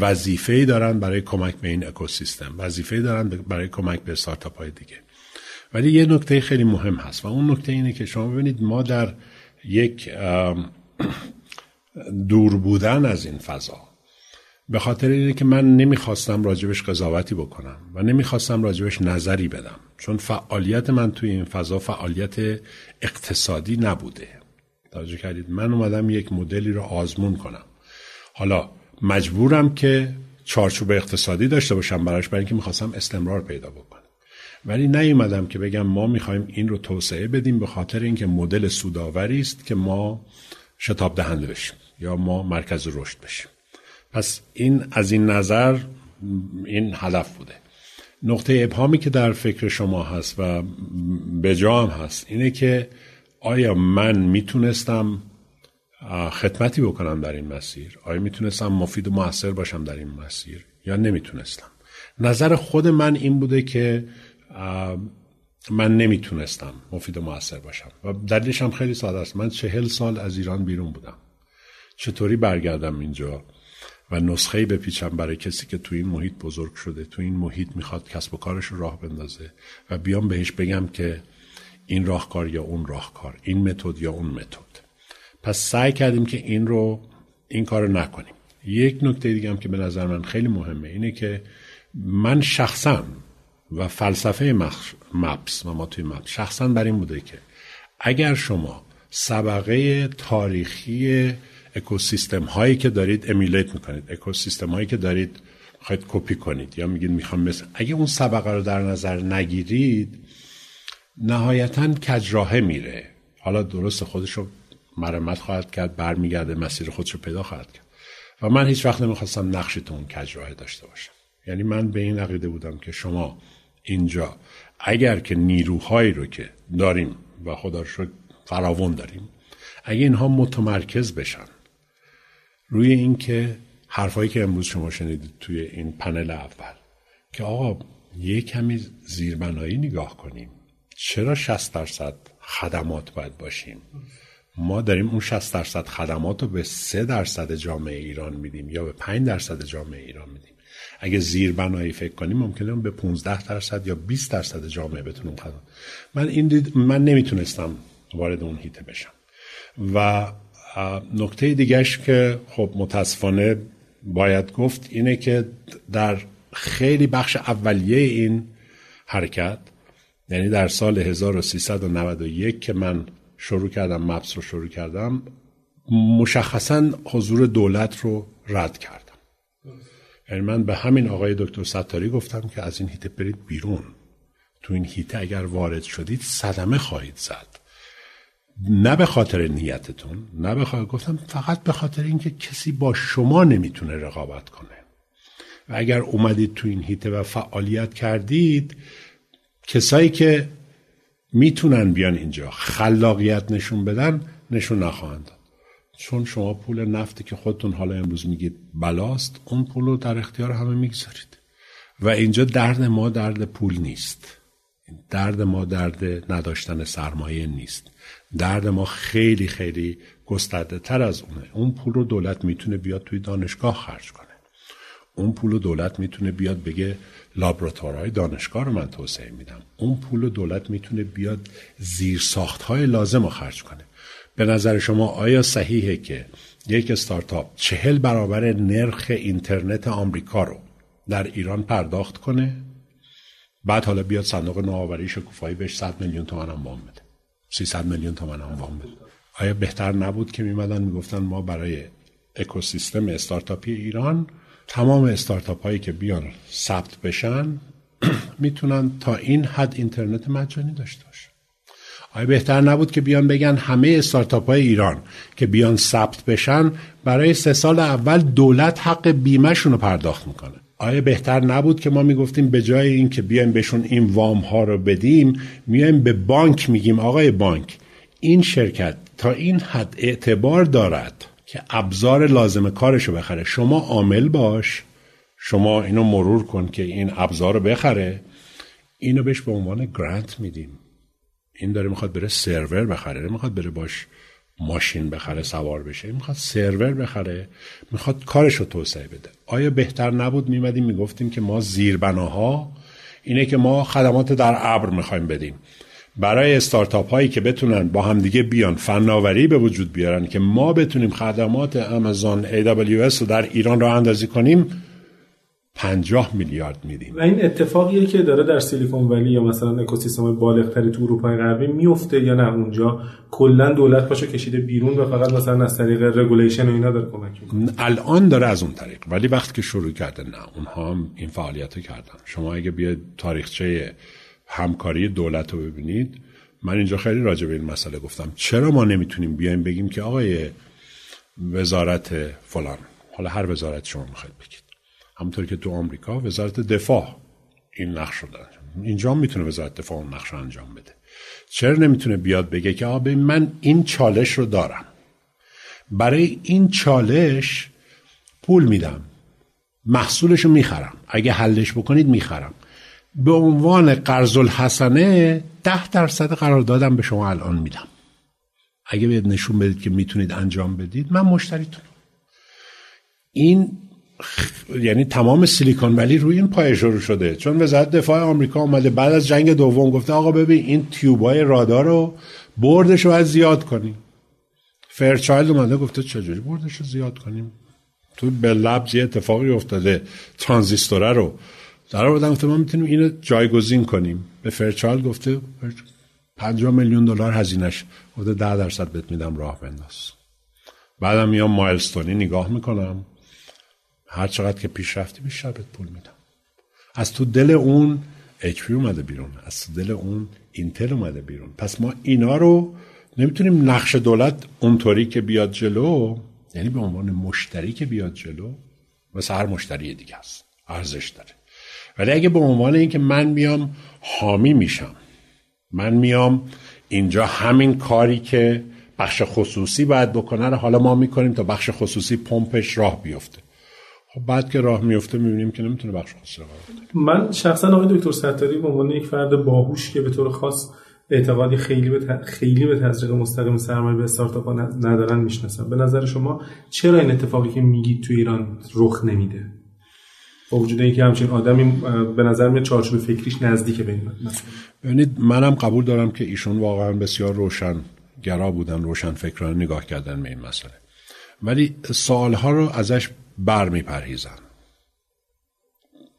وظیفه‌ای دارن برای کمک به این اکوسیستم، وظیفه‌ای دارن برای کمک به استارتاپ‌های دیگه. ولی یه نکته خیلی مهم هست و اون نکته اینه که شما ببینید ما در یک دور بودن از این فضا، به خاطر اینه که من نمیخواستم راجبش قضاوتی بکنم و نمیخواستم راجبش نظری بدم، چون فعالیت من توی این فضا فعالیت اقتصادی نبوده. توجه کردید؟ من اومدم یک مدلی رو آزمون کنم. حالا مجبورم که چارچوب اقتصادی داشته باشم براش، برای اینکه میخواستم استمرار پیدا بکنم، ولی نیومدم که بگم ما میخوایم این رو توسعه بدیم به خاطر اینکه مدل سودآوری است که ما شتاب دهنده بشیم یا ما مرکز رشد بشیم. پس این از این نظر این هدف بوده. نقطه ابهامی که در فکر شما هست و به جا هم هست اینه که آیا من میتونستم خدمتی بکنم در این مسیر؟ آیا میتونستم مفید و موثر باشم در این مسیر یا نمیتونستم؟ نظر خود من این بوده که من نمیتونستم مفید و موثر باشم و دلیلش هم خیلی ساده است. من 40 سال از ایران بیرون بودم. چطوری برگردم اینجا و نسخه‌ای بپیچم برای کسی که تو این محیط بزرگ شده، تو این محیط میخواد کسب و کارش رو راه بندازه و بیام بهش بگم که این راهکار یا اون راهکار، این متد یا اون متد. پس سعی کردیم که این کارو نکنیم. یک نکته دیگه هم که به نظر من خیلی مهمه اینه که من شخصا و فلسفه مپس و ما توی مپس شخصا بر این بوده که اگر شما سابقه تاریخی اکوسیستم هایی که دارید امیلیت میکنید، اکوسیستم هایی که دارید میخواید کپی کنید یا میگید میخوام مثل، اگه اون سابقه رو در نظر نگیرید نهایتاً کجراهه میره. حالا درست خودش رو مرمت خواهد کرد، برمیگرده مسیر خودش رو پیدا خواهد کرد و من هیچ وقت نمیخواستم نقشی تو اون کجراهه داشته باشم. یعنی من به این عقیده بودم که شما اینجا اگر که نیروهایی رو که داریم و خدا رو شکر فراوان داریم، اگه اینها متمرکز بشن روی این که حرفایی که امروز شما شنیدید توی این پنل اول که آقا یه کمی زیربنایی نگاه کنیم، چرا 60% خدمات باید باشیم؟ ما داریم اون 60% خدمات رو به 3% جامعه ایران میدیم یا به 5% جامعه ایران میدیم. اگه زیربنایی فکر کنیم ممکنه اون به 15% یا 20% جامعه بتونیم خدمات. من نمیتونستم وارد اون هیته بشم. و نکته دیگهش که خب متاسفانه باید گفت اینه که در خیلی بخش اولیه این حرکت، یعنی در سال 1391 که من شروع کردم مپس رو شروع کردم، مشخصا حضور دولت رو رد کردم. یعنی من به همین آقای دکتر ستاری گفتم که از این هیته برید بیرون، تو این هیته اگر وارد شدید صدمه خواهید زد، نه به خاطر نیتتون، نه به خاطر، گفتم فقط به خاطر اینکه کسی با شما نمیتونه رقابت کنه و اگر اومدید تو این هیته و فعالیت کردید، کسایی که میتونن بیان اینجا خلاقیت نشون بدن نشون نخواهند داد، چون شما پول نفتی که خودتون حالا امروز میگید بلاست، اون پول رو در اختیار همه میگذارید و اینجا درد ما درد پول نیست، درد ما درد نداشتن سرمایه نیست، درد ما خیلی خیلی گسترده تر از اونه. اون پول رو دولت میتونه بیاد توی دانشگاه خرج کنه، اون پول رو دولت میتونه بیاد بگه لابراتوارهای دانشگاه رو من توسعه میدم، اون پول رو دولت میتونه بیاد زیرساختهای لازم رو خرج کنه. به نظر شما آیا صحیحه که یک استارتاپ 40 برابر نرخ اینترنت آمریکا رو در ایران پرداخت کنه، بعد حالا بیاد صندوق نوآوری شکوفایی بهش 100 میلیون تومان هم وام بده، 300 میلیون تومان هم وام بده؟ آیا بهتر نبود که میمدن میگفتن ما برای اکوسیستم استارتاپی ایران تمام استارتاپ هایی که بیان ثبت بشن میتونن تا این حد اینترنت مجانی داشته باشن؟ آیا بهتر نبود که بیان بگن همه استارتاپ های ایران که بیان ثبت بشن برای 3 سال اول دولت حق بیمه شون رو پرداخت میکنه؟ آیا بهتر نبود که ما میگفتیم به جای این که بیایم بهشون این وام ها رو بدیم، میایم به بانک میگیم آقای بانک این شرکت تا این حد اعتبار دارد که ابزار لازم کارشو بخره، شما عامل باش، شما اینو مرور کن که این ابزار رو بخره، اینو بهش به عنوان گرانت میدیم، این داره میخواد بره سرور بخره، میخواد بره باش ماشین بخره سوار بشه، میخواد سرور بخره، میخواد کارشو توسعه بده. آیا بهتر نبود میمدیم میگفتیم که ما زیربناها اینه که ما خدمات در ابر میخوایم بدیم برای استارتاپ هایی که بتونن با همدیگه بیان فناوری به وجود بیارن که ما بتونیم خدمات آمازون AWS رو در ایران راه اندازی کنیم، 50 میلیارد میدیم. و این اتفاقیه که داره در سیلیکون ولی یا مثلا اکوسیستم بالغ‌تری تو اروپای غربی میفته یا نه اونجا کلا دولت پاشو کشیده بیرون و فقط مثلا از طریق رگولیشن و اینا داره کمک میکنه؟ الان داره از اون طریق، ولی وقتی که شروع کرده نه، اونها هم این فعالیتو کردن. شما اگه بیاید تاریخچه همکاری دولت رو ببینید، من اینجا خیلی راجع به این مسئله گفتم. چرا ما نمیتونیم بیایم بگیم که آقای وزارت فلان، حالا هر وزارت شما میخواید بگید، همونطور که تو آمریکا وزارت دفاع این نقش رو داره، اینجا هم میتونه وزارت دفاع اون نقش رو انجام بده. چرا نمیتونه بیاد بگه که آقا ببین من این چالش رو دارم، برای این چالش پول میدم، محصولش رو میخرم، اگه حلش بکنید میخرم، به عنوان قرض الحسنه 10% قرار دادم به شما الان میدم، اگه بهت نشون بدید که میتونید انجام بدید من مشتریتونم. این یعنی تمام سیلیکون ولی روی این پایه شروع شده، چون وزارت دفاع آمریکا اومده بعد از جنگ دوم گفته آقا ببین این تیوبای رادار رو بردش رو باید زیاد کنیم. فرچایلد اومده گفته چجوری بردش رو زیاد کنیم؟ تو بلبز یه اتفاقی افتاده، ترانزیستوره رو در آوردن، گفته ما میتونیم اینو جایگزین کنیم. به فرچایلد گفته 50 میلیون دلار هزینه‌ش، گفته 10% بهت میدم راه بنداز. بعدم میام مایلستونی نگاه میکنم، هر چقدر که پیش رفتی بیشتر بهت پول میدم. از تو دل اون HP اومده بیرون، از تو دل اون اینتل اومده بیرون. پس ما اینا رو نمیتونیم نقش دولت اونطوری که بیاد جلو، یعنی به عنوان مشتری که بیاد جلو، مثل هر مشتری دیگه است، ارزش داره. ولی اگه به عنوان این که من میام حامی میشم، من میام اینجا همین کاری که بخش خصوصی باید بکنه رو حالا ما میکنیم تا بخش خصوصی پمپش راه بیفته، خب بعد که راه میفته میبینیم که نمیتونه بخش خصوصی راه بیفته. من شخصا آقای دکتر ستاری به عنوان یک فرد باهوش که به طور خاص اعتقادی خیلی به تزریق مستقیم سرمایه به استارتاپ‌ها ندارن میشناسم. به نظر شما چرا این اتفاقی که میگید تو ایران رخ نمیده؟ با وجود اینکه همچین آدمی به نظر میاد چارچوب فکریش نزدیکه به این مسئله. ببینید منم قبول دارم که ایشون واقعا بسیار روشنگرا بودن، روشن فکرانه نگاه کردن به این مسئله، ولی سوال‌ها رو ازش برمیپرهیزن.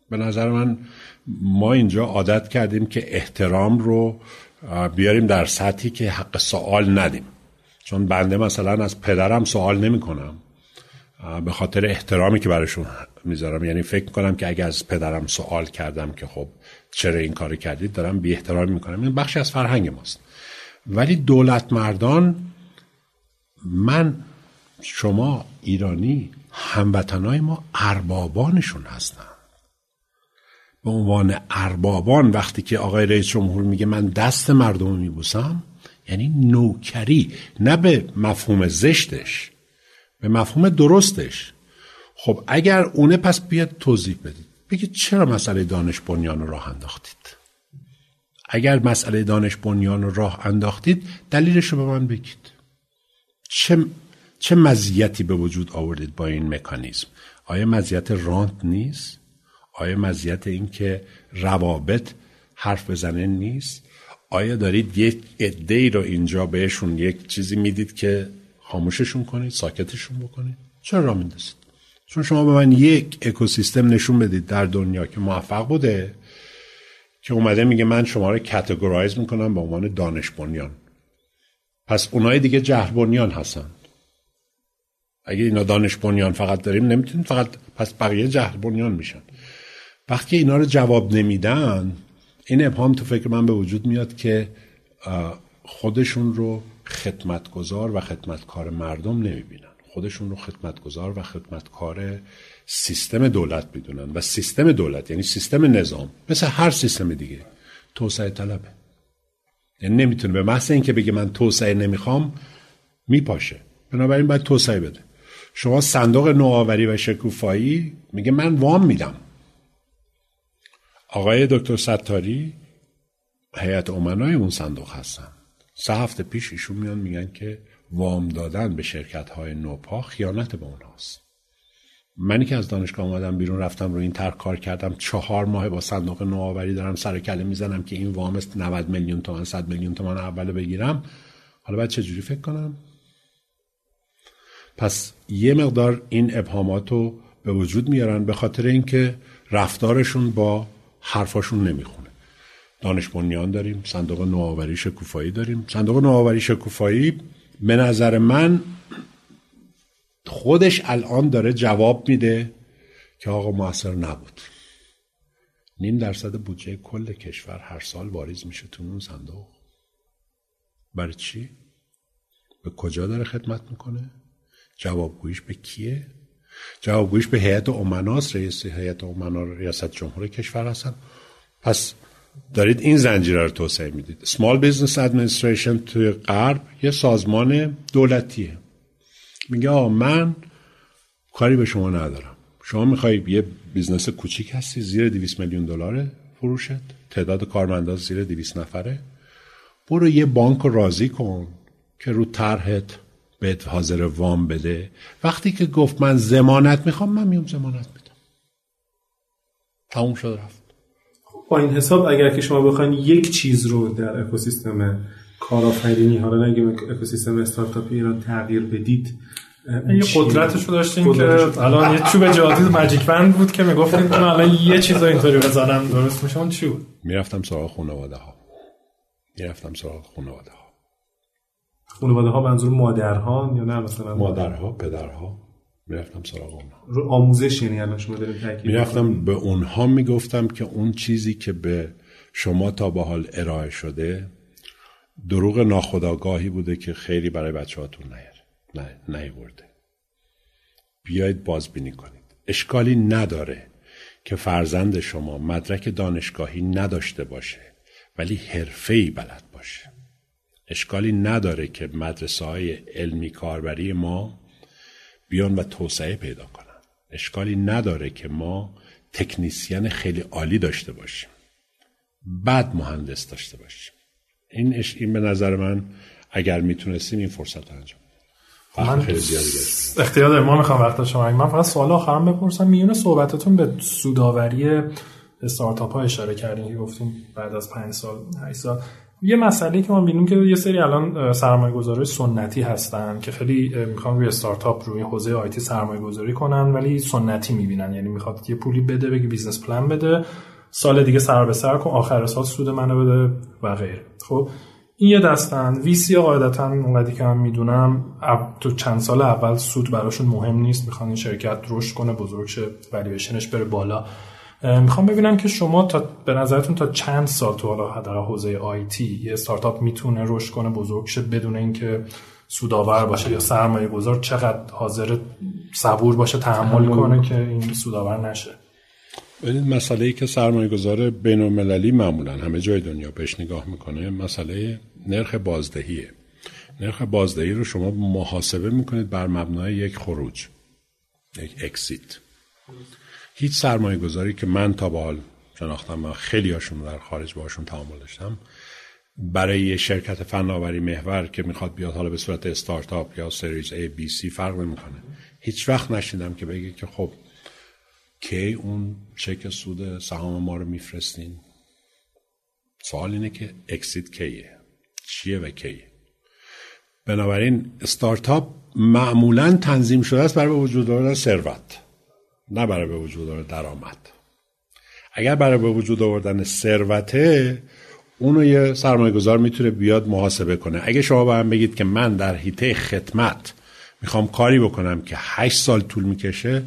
به نظر من ما اینجا عادت کردیم که احترام رو بیاریم در سطحی که حق سوال ندیم، چون بنده مثلا از پدرم سوال نمی‌کنم به خاطر احترامی که براشون میذارم. یعنی فکر میکنم که اگه از پدرم سوال کردم که خب چرا این کارو کردید، دارم بی احترامی میکنم. این بخشی از فرهنگ ماست. ولی دولت مردان، من، شما ایرانی، هموطنای ما اربابانشون هستن. به عنوان اربابان وقتی که آقای رئیس جمهور میگه من دست مردم رو میبوسم، یعنی نوکری، نه به مفهوم زشتش، به مفهوم درستش. خب اگر اونه پس بیاد توضیح بدید، بگید چرا مسئله دانش بنیان رو راه انداختید. اگر مسئله دانش بنیان رو راه انداختید دلیلش رو به من بگید. چه مزیتی به وجود آوردید با این مکانیزم؟ آیا مزیت رانت نیست؟ آیا مزیت این که روابط حرف بزنه نیست؟ آیا دارید یک عده‌ای رو اینجا بهشون یک چیزی میدید که خاموششون کنید، ساکتشون بکنید؟ چرا راه میندازید؟ چون شما به من یک اکوسیستم نشون بدید در دنیا که موفق بوده، که اومده میگه من شما رو کاتگورایز میکنم به عنوان دانش بنیان، پس اونای دیگه جهل بنیان هستن. اگه اینا دانش بنیان فقط داریم نمیتونیم فقط، پس بقیه جهل بنیان میشن. وقتی اینا رو جواب نمیدن، این ابهام تو فکر من به وجود میاد که خودشون رو خدمتگزار و خدمتکار مردم نمیبینن، خودشون رو خدمتگزار و خدمتکار سیستم دولت میدونن. و سیستم دولت یعنی سیستم نظام، مثل هر سیستم دیگه توسعه طلبه، یعنی نمیتونه به محض اینکه بگه من توسعه نمیخوام میپاشه، بنابراین باید توسعه بده. شما صندوق نوآوری و شکوفایی میگه من وام میدم، آقای دکتر ستاری هیئت امنای اون صندوق هستن، 3 هفته پیش ایشون میان میگن که وام دادن به شرکت‌های نوپا خیانت به اونهاست. منی که از دانشگاه اومدم بیرون رفتم رو این طرح کار کردم، 4 ماه با صندوق نوآوری دارم سر کله میزنم که این وام 90 میلیون تومان 100 میلیون تومان اول بگیرم، حالا بعد چه جوری فکر کنم؟ پس یه مقدار این ابهاماتو به وجود میارن، به خاطر اینکه رفتارشون با حرفاشون نمیخونه. دانش بنیان داریم، صندوق نوآوری شکوفایی داریم. صندوق نوآوری شکوفایی به نظر من خودش الان داره جواب میده که آقا موثر نبود. 0.5% بودجه کل کشور هر سال واریز میشه تو اون صندوق. برای چی؟ به کجا داره خدمت میکنه؟ جوابگوییش به کیه؟ جوابگوییش به هیئت امناست. رئیس هیئت امنا ریاست جمهور کشور هستن. پس دارید این زنجیره رو توسعه میدید. Small Business Administration توی غرب یه سازمان دولتیه. میگه آقا من کاری به شما ندارم. شما میخوایی یه بیزنس کوچیک هستی، زیر 200 میلیون دلاره فروشت، تعداد کارمندان زیر 200 نفره، برو یه بانک راضی کن که رو طرحت بهت حاضر وام بده. وقتی که گفت من ضمانت میخوام، من میام ضمانت میدم. تموم شد رفت. با این حساب اگر که شما بخواین یک چیز رو در اکوسیستم کارآفرینی، حالا نگیم اکوسیستم استارتاپی ایران، تغییر بدید، این قدرتشو داشتین که الان یه چوب جادویی ماجیک بند بود که میگفتین من الان یه چیزا اینطوری بزنم درست میشه. اون چی بود؟ میرفتم سراغ خانواده‌ها. خانواده‌ها منظور مادرها یا نه مثلا مادرها، پدرها؟ میرفتم سراغ اونها. رو آموزش، یعنی الان شما دارین تاکید میرفتم به اونها میگفتم که اون چیزی که به شما تا به حال ارائه شده دروغ ناخودآگاهی بوده که خیلی برای بچه‌هاتون نیورده. بیایید بازبینی کنید. اشکالی نداره که فرزند شما مدرک دانشگاهی نداشته باشه ولی حرفه‌ای بلد باشه. اشکالی نداره که مدرسه‌های علمی کاربری ما بیان و توسعه پیدا کنن. اشکالی نداره که ما تکنیسین خیلی عالی داشته باشیم، بعد مهندس داشته باشیم. این به نظر من اگر میتونستیم این فرصت انجام من اختیار داریم. ما میخوام وقتا شما من فقط سوال آخرم بپرسم. میونه صحبتتون به سوداوری استارتاپ ها اشاره کردیم که گفتیم بعد از 5 سال 8 سال یه مسئله که ما میبینیم که یه سری الان سرمایه‌گذارای سنتی هستن که خیلی میخوان روی استارتاپ، روی حوزه آی تی سرمایه‌گذاری کنن ولی سنتی میبینن، یعنی میخواد یه پولی بده، بگه بیزنس پلان بده، سال دیگه سر به سر کن، آخر سال سود منو بده و غیره. خب این یه دستن ویسی ها قاعدتا اونقدی که من میدونم تو چند سال اول سود براشون مهم نیست، میخوان این شرکت رشد کنه، بزرگ شه، والیویشنش بره بالا. میخوام ببینم که شما به نظرتون تا چند سال تو حالا حوزه آی تی یه استارتاپ میتونه رشد کنه، بزرگ شه بدون اینکه سودآور باشه، یا سرمایه گذار چقدر حاضر صبور باشه تحمل کنه که این سودآور نشه؟ این مسئله‌ای که سرمایه‌گذار بین‌المللی معمولاً همه جای دنیا بهش نگاه میکنه مسئله نرخ بازدهیه. نرخ بازدهی رو شما محاسبه میکنید بر مبنای یک خروج، یک اکسیت. هیچ سرمایه‌گذاری که من تا به حال شناختم و خیلی هاشون در خارج باهاشون تعامل داشتم، برای یه شرکت فناوری محور که میخواد بیاد حالا به صورت استارتاپ یا سریز A B C فرق نمیکنه، هیچ وقت نشیدم که بگه که خب که اون چک سود سهام ما رو میفرستین. سوال اینه که اکسید کیه، چیه و کیه. بنابراین استارتاپ معمولاً تنظیم شده است برای به وجود آوردن ثروت، نه برای به وجود آوردن درآمد. اگر برای به وجود آوردن ثروته، اونو یه سرمایه‌گذار میتونه بیاد محاسبه کنه. اگه شما به من بگید که من در حیطه خدمت میخوام کاری بکنم که 8 سال طول میکشه،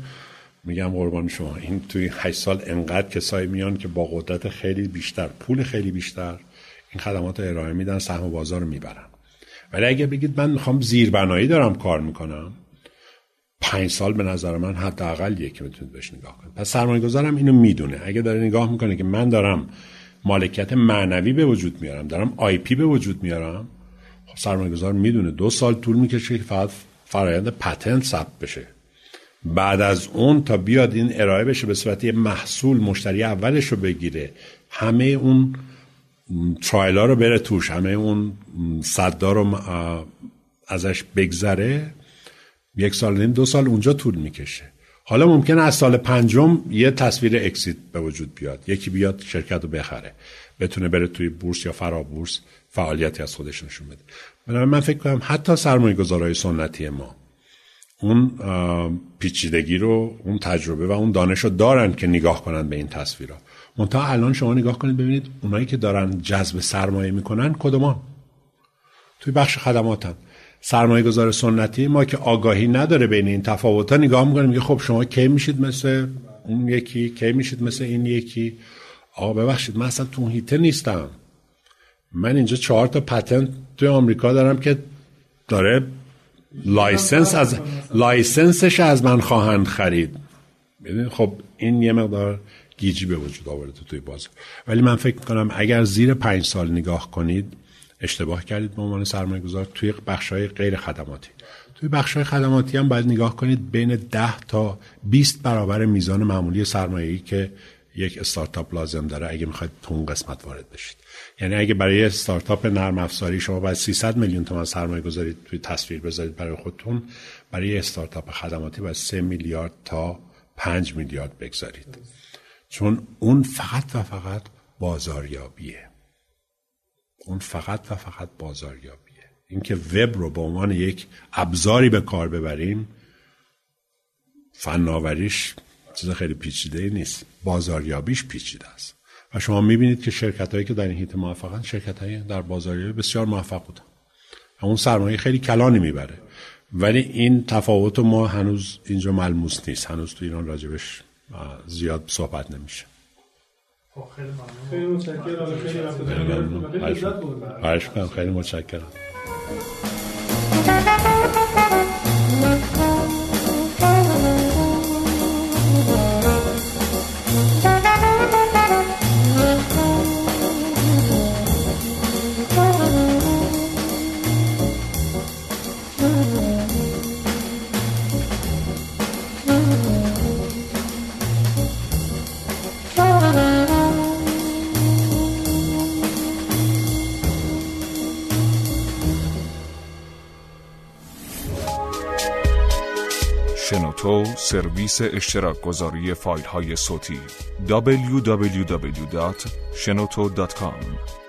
میگم قربان شما، این توی 8 سال انقدر کسایی میان که با قدرت خیلی بیشتر، پول خیلی بیشتر این خدمات رو ارائه میدن، سهم بازار رو میبرن. ولی اگه بگید من میخوام زیربنایی دارم کار میکنم، 5 سال به نظر من حداقل یکی میتونید بهش نگاه کنید. پس سرمایه‌گذارم اینو میدونه. اگه داره نگاه میکنه که من دارم مالکیت معنوی به وجود میارم، دارم آی پی به وجود میارم، خب سرمایه‌گذار میدونه 2 سال طول میکشه که فقط فرآیند پتنت ثبت بشه. بعد از اون تا بیاد این ارائه بشه به صورت یه محصول، مشتری اولش رو بگیره، همه اون ترایلا رو بره توش، همه اون صدا رو ازش بگذره، 1.5-2 سال اونجا طول میکشه. حالا ممکنه از سال 5م یه تصویر اکسیت به وجود بیاد، یکی بیاد شرکت رو بخره، بتونه بره توی بورس یا فرابورس فعالیتی از خودش نشون بده. من فکر کنم حتی سرمایه‌گذارهای سنتی ما اون پیچیدگی رو، اون تجربه و اون دانش رو دارن که نگاه کنن به این تصویرها. منتها الان شما نگاه کنید ببینید اونایی که دارن جذب سرمایه میکنن کدومان؟ توی بخش خدماتن. سرمایه گذار سنتی ما که آگاهی نداره بین این تفاوت‌ها نگاه میکنه میگه خب شما کی میشید مثل اون یکی، کی میشید مثل این یکی. آقا ببخشید من اصلا تو اون هیته نیستم، من اینجا 4 تا پتنت توی آمریکا دارم که داره لایسنسش از من خواهند خرید. ببین خب این یه مقدار گیجی به وجود آورده توی بازار، ولی من فکر میکنم اگر زیر 5 سال نگاه کنید اشتباه کردید به عنوان سرمایه‌گذار توی بخش‌های غیر خدماتی. توی بخش‌های خدماتی هم باید نگاه کنید بین 10 تا 20 برابر میزان معمولی سرمایه‌ای که یک استارتاپ لازم داره اگه می‌خواید تو اون قسمت وارد بشید. یعنی اگه برای استارتاپ نرم افزاری شما باید 300 میلیون تومان سرمایه گذاری توی تصویر بذارید برای خودتون، برای استارتاپ خدماتی باید 3 میلیارد تا 5 میلیارد بگذارید. چون اون فقط و فقط بازاریابیه. اینکه وب رو به عنوان یک ابزاری به کار ببریم، فناوریش چیز خیلی پیچیده نیست، بازاریابیش پیچیده است. و شما میبینید که شرکت‌هایی که در این حیطه موفقن، شرکت‌های در بازاریابی بسیار موفق بودن. اون سرمایه خیلی کلانی میبره، ولی این تفاوت ما هنوز اینجا ملموس نیست، هنوز تو ایران راجبش زیاد صحبت نمیشه. خیلی متشکرم. شنوتو سرویس اشتراک گذاری فایل های صوتی www.shenoto.com